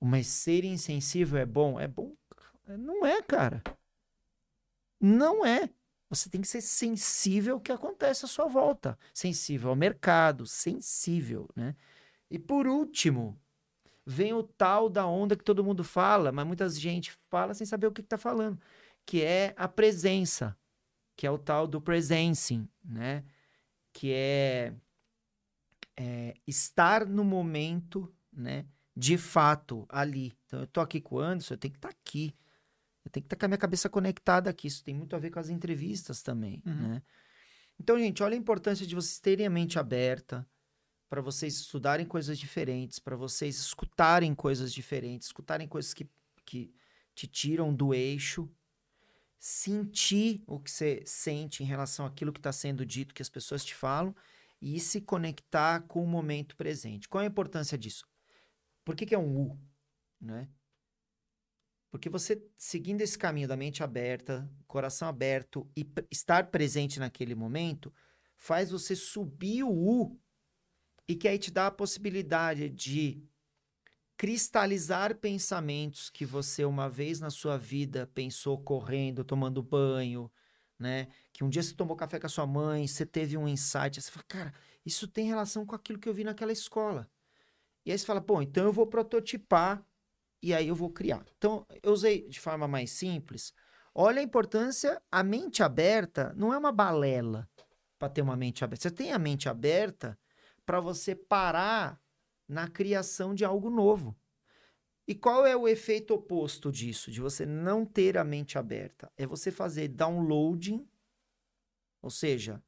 Mas ser insensível é bom? É bom? Não é, cara. Não é. Você tem que ser sensível ao que acontece à sua volta. Sensível ao mercado, sensível, né? E por último, vem o tal da onda que todo mundo fala, mas muita gente fala sem saber o que está falando, que é a presença, que é o tal do presencing, né? Que é estar no momento, né? De fato, ali. Então, eu tô aqui com o Anderson, eu tenho que estar aqui. Eu tenho que estar com a minha cabeça conectada aqui. Isso tem muito a ver com as entrevistas também, né? Então, gente, olha a importância de vocês terem a mente aberta para vocês estudarem coisas diferentes, para vocês escutarem coisas diferentes, escutarem coisas que te tiram do eixo, sentir o que você sente em relação àquilo que está sendo dito, que as pessoas te falam, e se conectar com o momento presente. Qual a importância disso? Por que que é um U, né? Porque você, seguindo esse caminho da mente aberta, coração aberto e estar presente naquele momento, faz você subir o U e que aí te dá a possibilidade de cristalizar pensamentos que você uma vez na sua vida pensou correndo, tomando banho, né? Que um dia você tomou café com a sua mãe, você teve um insight, você fala, cara, isso tem relação com aquilo que eu vi naquela escola. E aí você fala, pô, então eu vou prototipar e aí eu vou criar. Então, eu usei de forma mais simples. Olha a importância, a mente aberta não é uma balela para ter uma mente aberta. Você tem a mente aberta para você parar na criação de algo novo. E qual é o efeito oposto disso, de você não ter a mente aberta? É você fazer downloading, ou seja,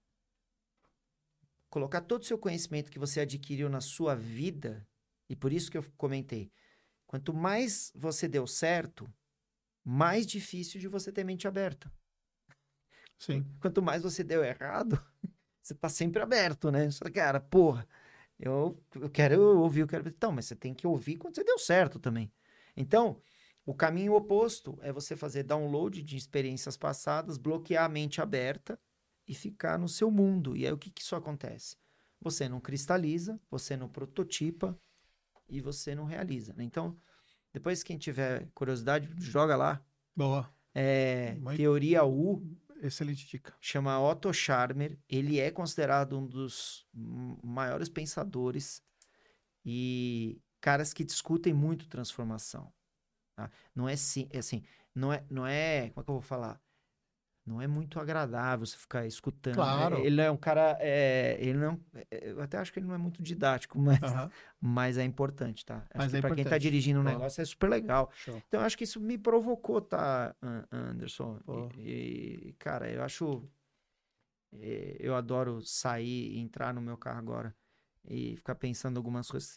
colocar todo o seu conhecimento que você adquiriu na sua vida, e por isso que eu comentei, quanto mais você deu certo, mais difícil de você ter mente aberta. Sim. Quanto mais você deu errado, você tá sempre aberto, né? Você fala, cara, porra, eu quero ouvir, eu quero... Então, mas você tem que ouvir quando você deu certo também. Então, o caminho oposto é você fazer download de experiências passadas, bloquear a mente aberta e ficar no seu mundo. E aí, o que que isso acontece? Você não cristaliza, você não prototipa, e você não realiza, né? Então, depois quem tiver curiosidade, joga lá. Boa. Teoria U. Excelente dica. Chama Otto Scharmer. Ele é considerado um dos maiores pensadores e caras que discutem muito transformação. Tá? Não é assim, não é, como é que eu vou falar? Não é muito agradável você ficar escutando. Claro. Ele é um cara... ele não, eu até acho que ele não é muito didático, mas é importante, tá? Acho que é pra quem tá dirigindo um negócio é super legal. Show. Então, eu acho que isso me provocou, tá, Anderson? E, cara, eu acho... Eu adoro sair e entrar no meu carro agora e ficar pensando algumas coisas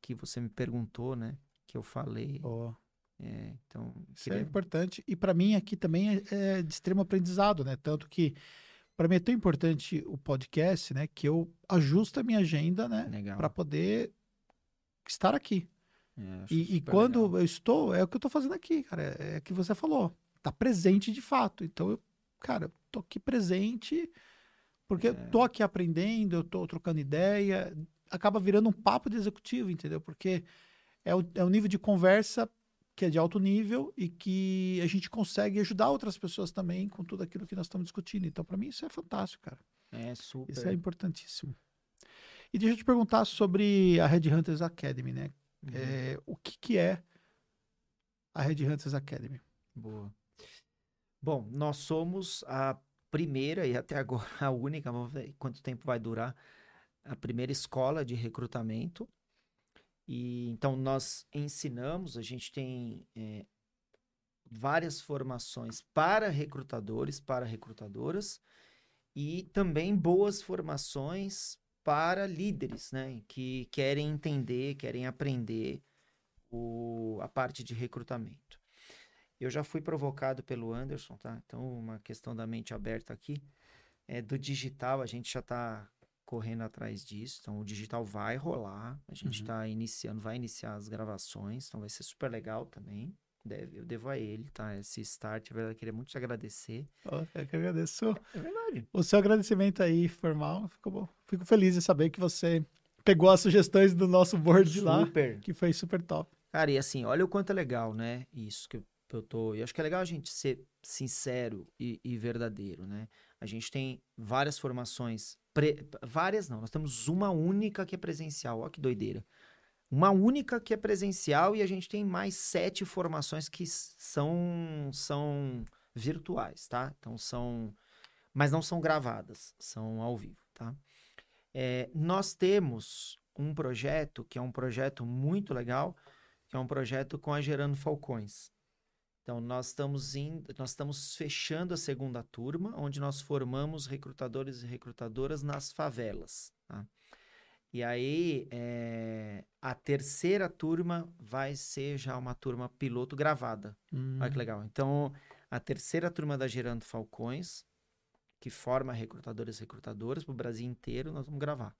que você me perguntou, né? Que eu falei... Então, isso é importante. E para mim aqui também é de extremo aprendizado, né? Tanto que para mim é tão importante o podcast, né? Que eu ajusto a minha agenda, né? Para poder estar aqui. E quando legal. Eu estou, é o que eu estou fazendo aqui, cara. É o que você falou. Tá presente de fato. Então, eu tô aqui presente porque eu tô aqui aprendendo, eu tô trocando ideia. Acaba virando um papo de executivo, entendeu? Porque é um nível de conversa que é de alto nível e que a gente consegue ajudar outras pessoas também com tudo aquilo que nós estamos discutindo. Então, para mim, isso é fantástico, cara. É super. Isso é importantíssimo. E deixa eu te perguntar sobre a Headhunters Academy, né? Uhum. O que é a Headhunters Academy? Boa. Bom, nós somos a primeira e até agora a única, vamos ver quanto tempo vai durar, a primeira escola de recrutamento. E, então, nós ensinamos, a gente tem várias formações para recrutadores, para recrutadoras, e também boas formações para líderes, né? Que querem entender, querem aprender a parte de recrutamento. Eu já fui provocado pelo Anderson, tá? Então, uma questão da mente aberta aqui. Do digital, a gente já está correndo atrás disso, então o digital vai rolar, a gente tá iniciando, vai iniciar as gravações, então vai ser super legal também, eu devo a ele, tá, esse start, eu queria muito te agradecer. Eu que agradeço. É verdade. O seu agradecimento aí, formal, ficou bom. Fico feliz de saber que você pegou as sugestões do nosso board lá, que foi super top. Cara, e assim, olha o quanto é legal, né, isso que eu tô, eu acho que é legal a gente ser sincero e verdadeiro, né, a gente tem várias formações várias não, nós temos uma única que é presencial, olha que doideira. Uma única que é presencial e a gente tem mais 7 formações que são virtuais, tá? Então mas não são gravadas, são ao vivo, tá? Nós temos um projeto, que é um projeto muito legal, que é um projeto com a Gerando Falcões. Então, nós estamos fechando a segunda turma, onde nós formamos recrutadores e recrutadoras nas favelas. Tá? E aí, a terceira turma vai ser já uma turma piloto gravada. Olha que legal. Então, a terceira turma da Gerando Falcões, que forma recrutadores e recrutadoras para o Brasil inteiro, nós vamos gravar.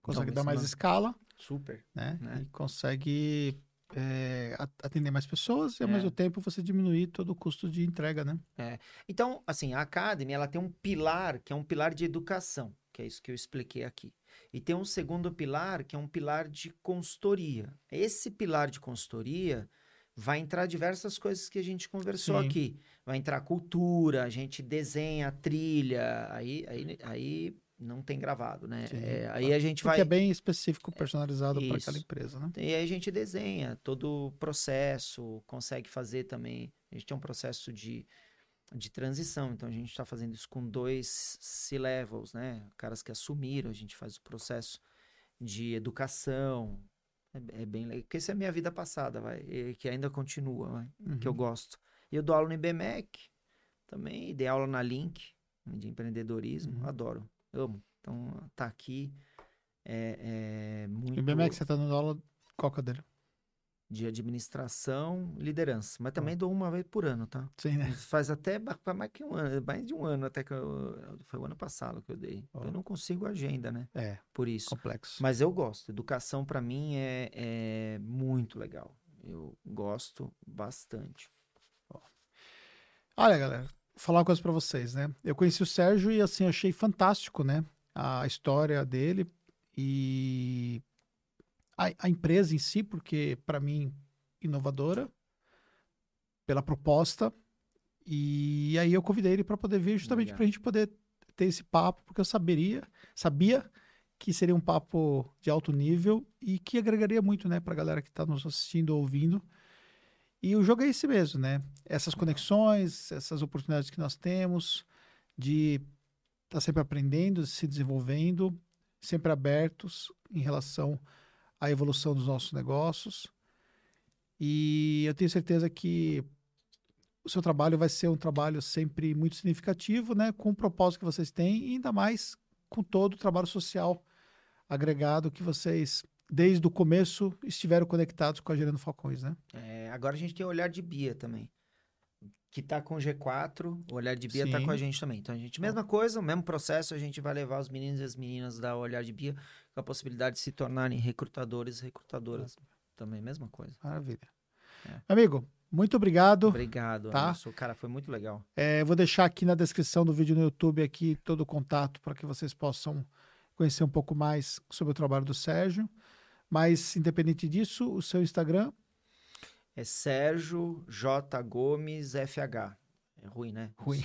Consegue dar mais escala. Super. Né? E consegue atender mais pessoas e ao mesmo tempo você diminuir todo o custo de entrega, né? É. Então, assim, a Academy, ela tem um pilar, que é um pilar de educação, que é isso que eu expliquei aqui. E tem um segundo pilar, que é um pilar de consultoria. Esse pilar de consultoria vai entrar diversas coisas que a gente conversou Sim. aqui. Vai entrar cultura, a gente desenha, trilha, aí não tem gravado, né? Aí a gente vai... Porque é bem específico, personalizado para aquela empresa, né? E aí a gente desenha todo o processo, consegue fazer também... A gente tem um processo de transição, então a gente está fazendo isso com 2 C-levels, né? Caras que assumiram, a gente faz o processo de educação... É bem legal, porque essa é a minha vida passada, que ainda continua, uhum. que eu gosto. Eu dou aula no IBMEC, também dei aula na Link, de empreendedorismo, uhum. adoro, amo. Então, tá aqui, muito... O IBMEC, você tá dando aula, qual cadeira? De administração, liderança, mas também dou uma vez por ano, tá? Sim, né? Faz até mais de um ano, até que foi o ano passado que eu dei. Oh. Eu não consigo agenda, né? É, por isso. Complexo. Mas eu gosto, educação para mim é muito legal, eu gosto bastante. Oh. Olha, galera, vou falar uma coisa para vocês, né? Eu conheci o Sérgio e assim, achei fantástico, né? A história dele e... A empresa em si, porque para mim inovadora, pela proposta, e aí eu convidei ele para poder vir justamente para a gente poder ter esse papo, porque eu sabia que seria um papo de alto nível e que agregaria muito, né, para a galera que está nos assistindo, ouvindo. E o jogo é esse mesmo, né? Essas conexões, essas oportunidades que nós temos de estar sempre aprendendo, se desenvolvendo, sempre abertos em relação a evolução dos nossos negócios, e eu tenho certeza que o seu trabalho vai ser um trabalho sempre muito significativo, né, com o propósito que vocês têm, e ainda mais com todo o trabalho social agregado que vocês, desde o começo, estiveram conectados com a Gerando Falcões, né? Agora a gente tem o Olhar de Bia também, que está com o G4, o Olhar de Bia está com a gente também. Então, a gente, mesma coisa, o mesmo processo, a gente vai levar os meninos e as meninas da Olhar de Bia com a possibilidade de se tornarem recrutadores e recrutadoras. Também, mesma coisa. Maravilha. Amigo, muito obrigado. Obrigado, tá? Anderson, cara, foi muito legal. Vou deixar aqui na descrição do vídeo no YouTube aqui todo o contato para que vocês possam conhecer um pouco mais sobre o trabalho do Sérgio. Mas, independente disso, o seu Instagram... É Sérgio J. Gomes FH. É ruim, né? Ruim.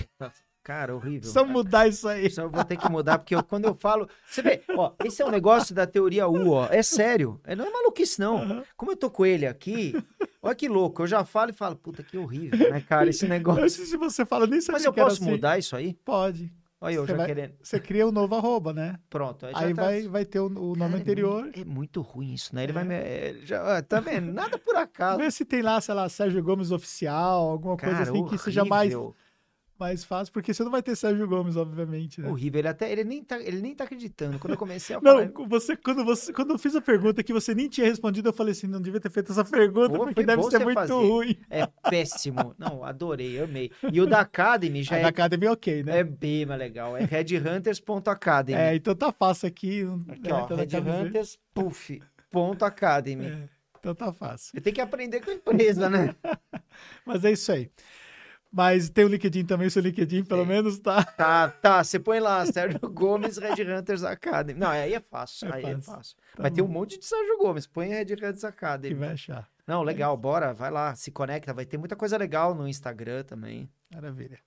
Cara, horrível. Só mudar isso aí. Só vou ter que mudar, porque quando eu falo... Você vê, ó, esse é um negócio da Teoria U, ó. É sério. Não é maluquice, não. Uhum. Como eu tô com ele aqui... Olha que louco, eu já falo e falo, puta, que horrível, né, cara, esse negócio. Mas se você fala, nem sabe. Mas eu posso mudar isso aí? Pode. Olha eu já querendo. Você cria um novo @, né? Pronto. Aí tá... vai ter o nome anterior. É muito ruim isso, né? Ele vai me... tá vendo? Nada por acaso. Vê se tem lá, sei lá, Sérgio Gomes Oficial, alguma coisa assim, horrível. Que seja mais fácil, porque você não vai ter Sérgio Gomes, obviamente, né? Horrível. Ele nem tá acreditando. Quando eu comecei a falar... Não, quando eu fiz a pergunta que você nem tinha respondido, eu falei assim, não devia ter feito essa pergunta, porque deve ser muito ruim. É péssimo. Não, adorei, amei. E o da Academy já é... A da Academy é ok, né? É bem mais legal. É headhunters.academy. Então tá fácil aqui. Aqui, ó, então headhunters.academy. Então tá fácil. Você tem que aprender com a empresa, né? Mas é isso aí. Mas tem o LinkedIn também, o seu LinkedIn, pelo menos, tá? Tá. Você põe lá, Sérgio Gomes, Headhunters Academy. Não, aí é fácil, é fácil. Tá, vai ter um monte de Sérgio Gomes, põe Headhunters Academy. Que vai achar. Não, legal, bora, vai lá, se conecta, vai ter muita coisa legal no Instagram também. Maravilha.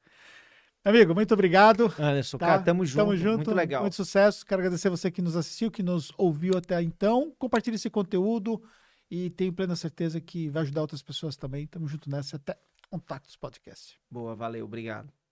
Amigo, muito obrigado. Anderson, tá? Cara, tamo junto, muito legal. Muito sucesso, quero agradecer você que nos assistiu, que nos ouviu até então. Compartilhe esse conteúdo e tenho plena certeza que vai ajudar outras pessoas também. Tamo junto nessa, até... Tactus Podcast. Boa, valeu, obrigado.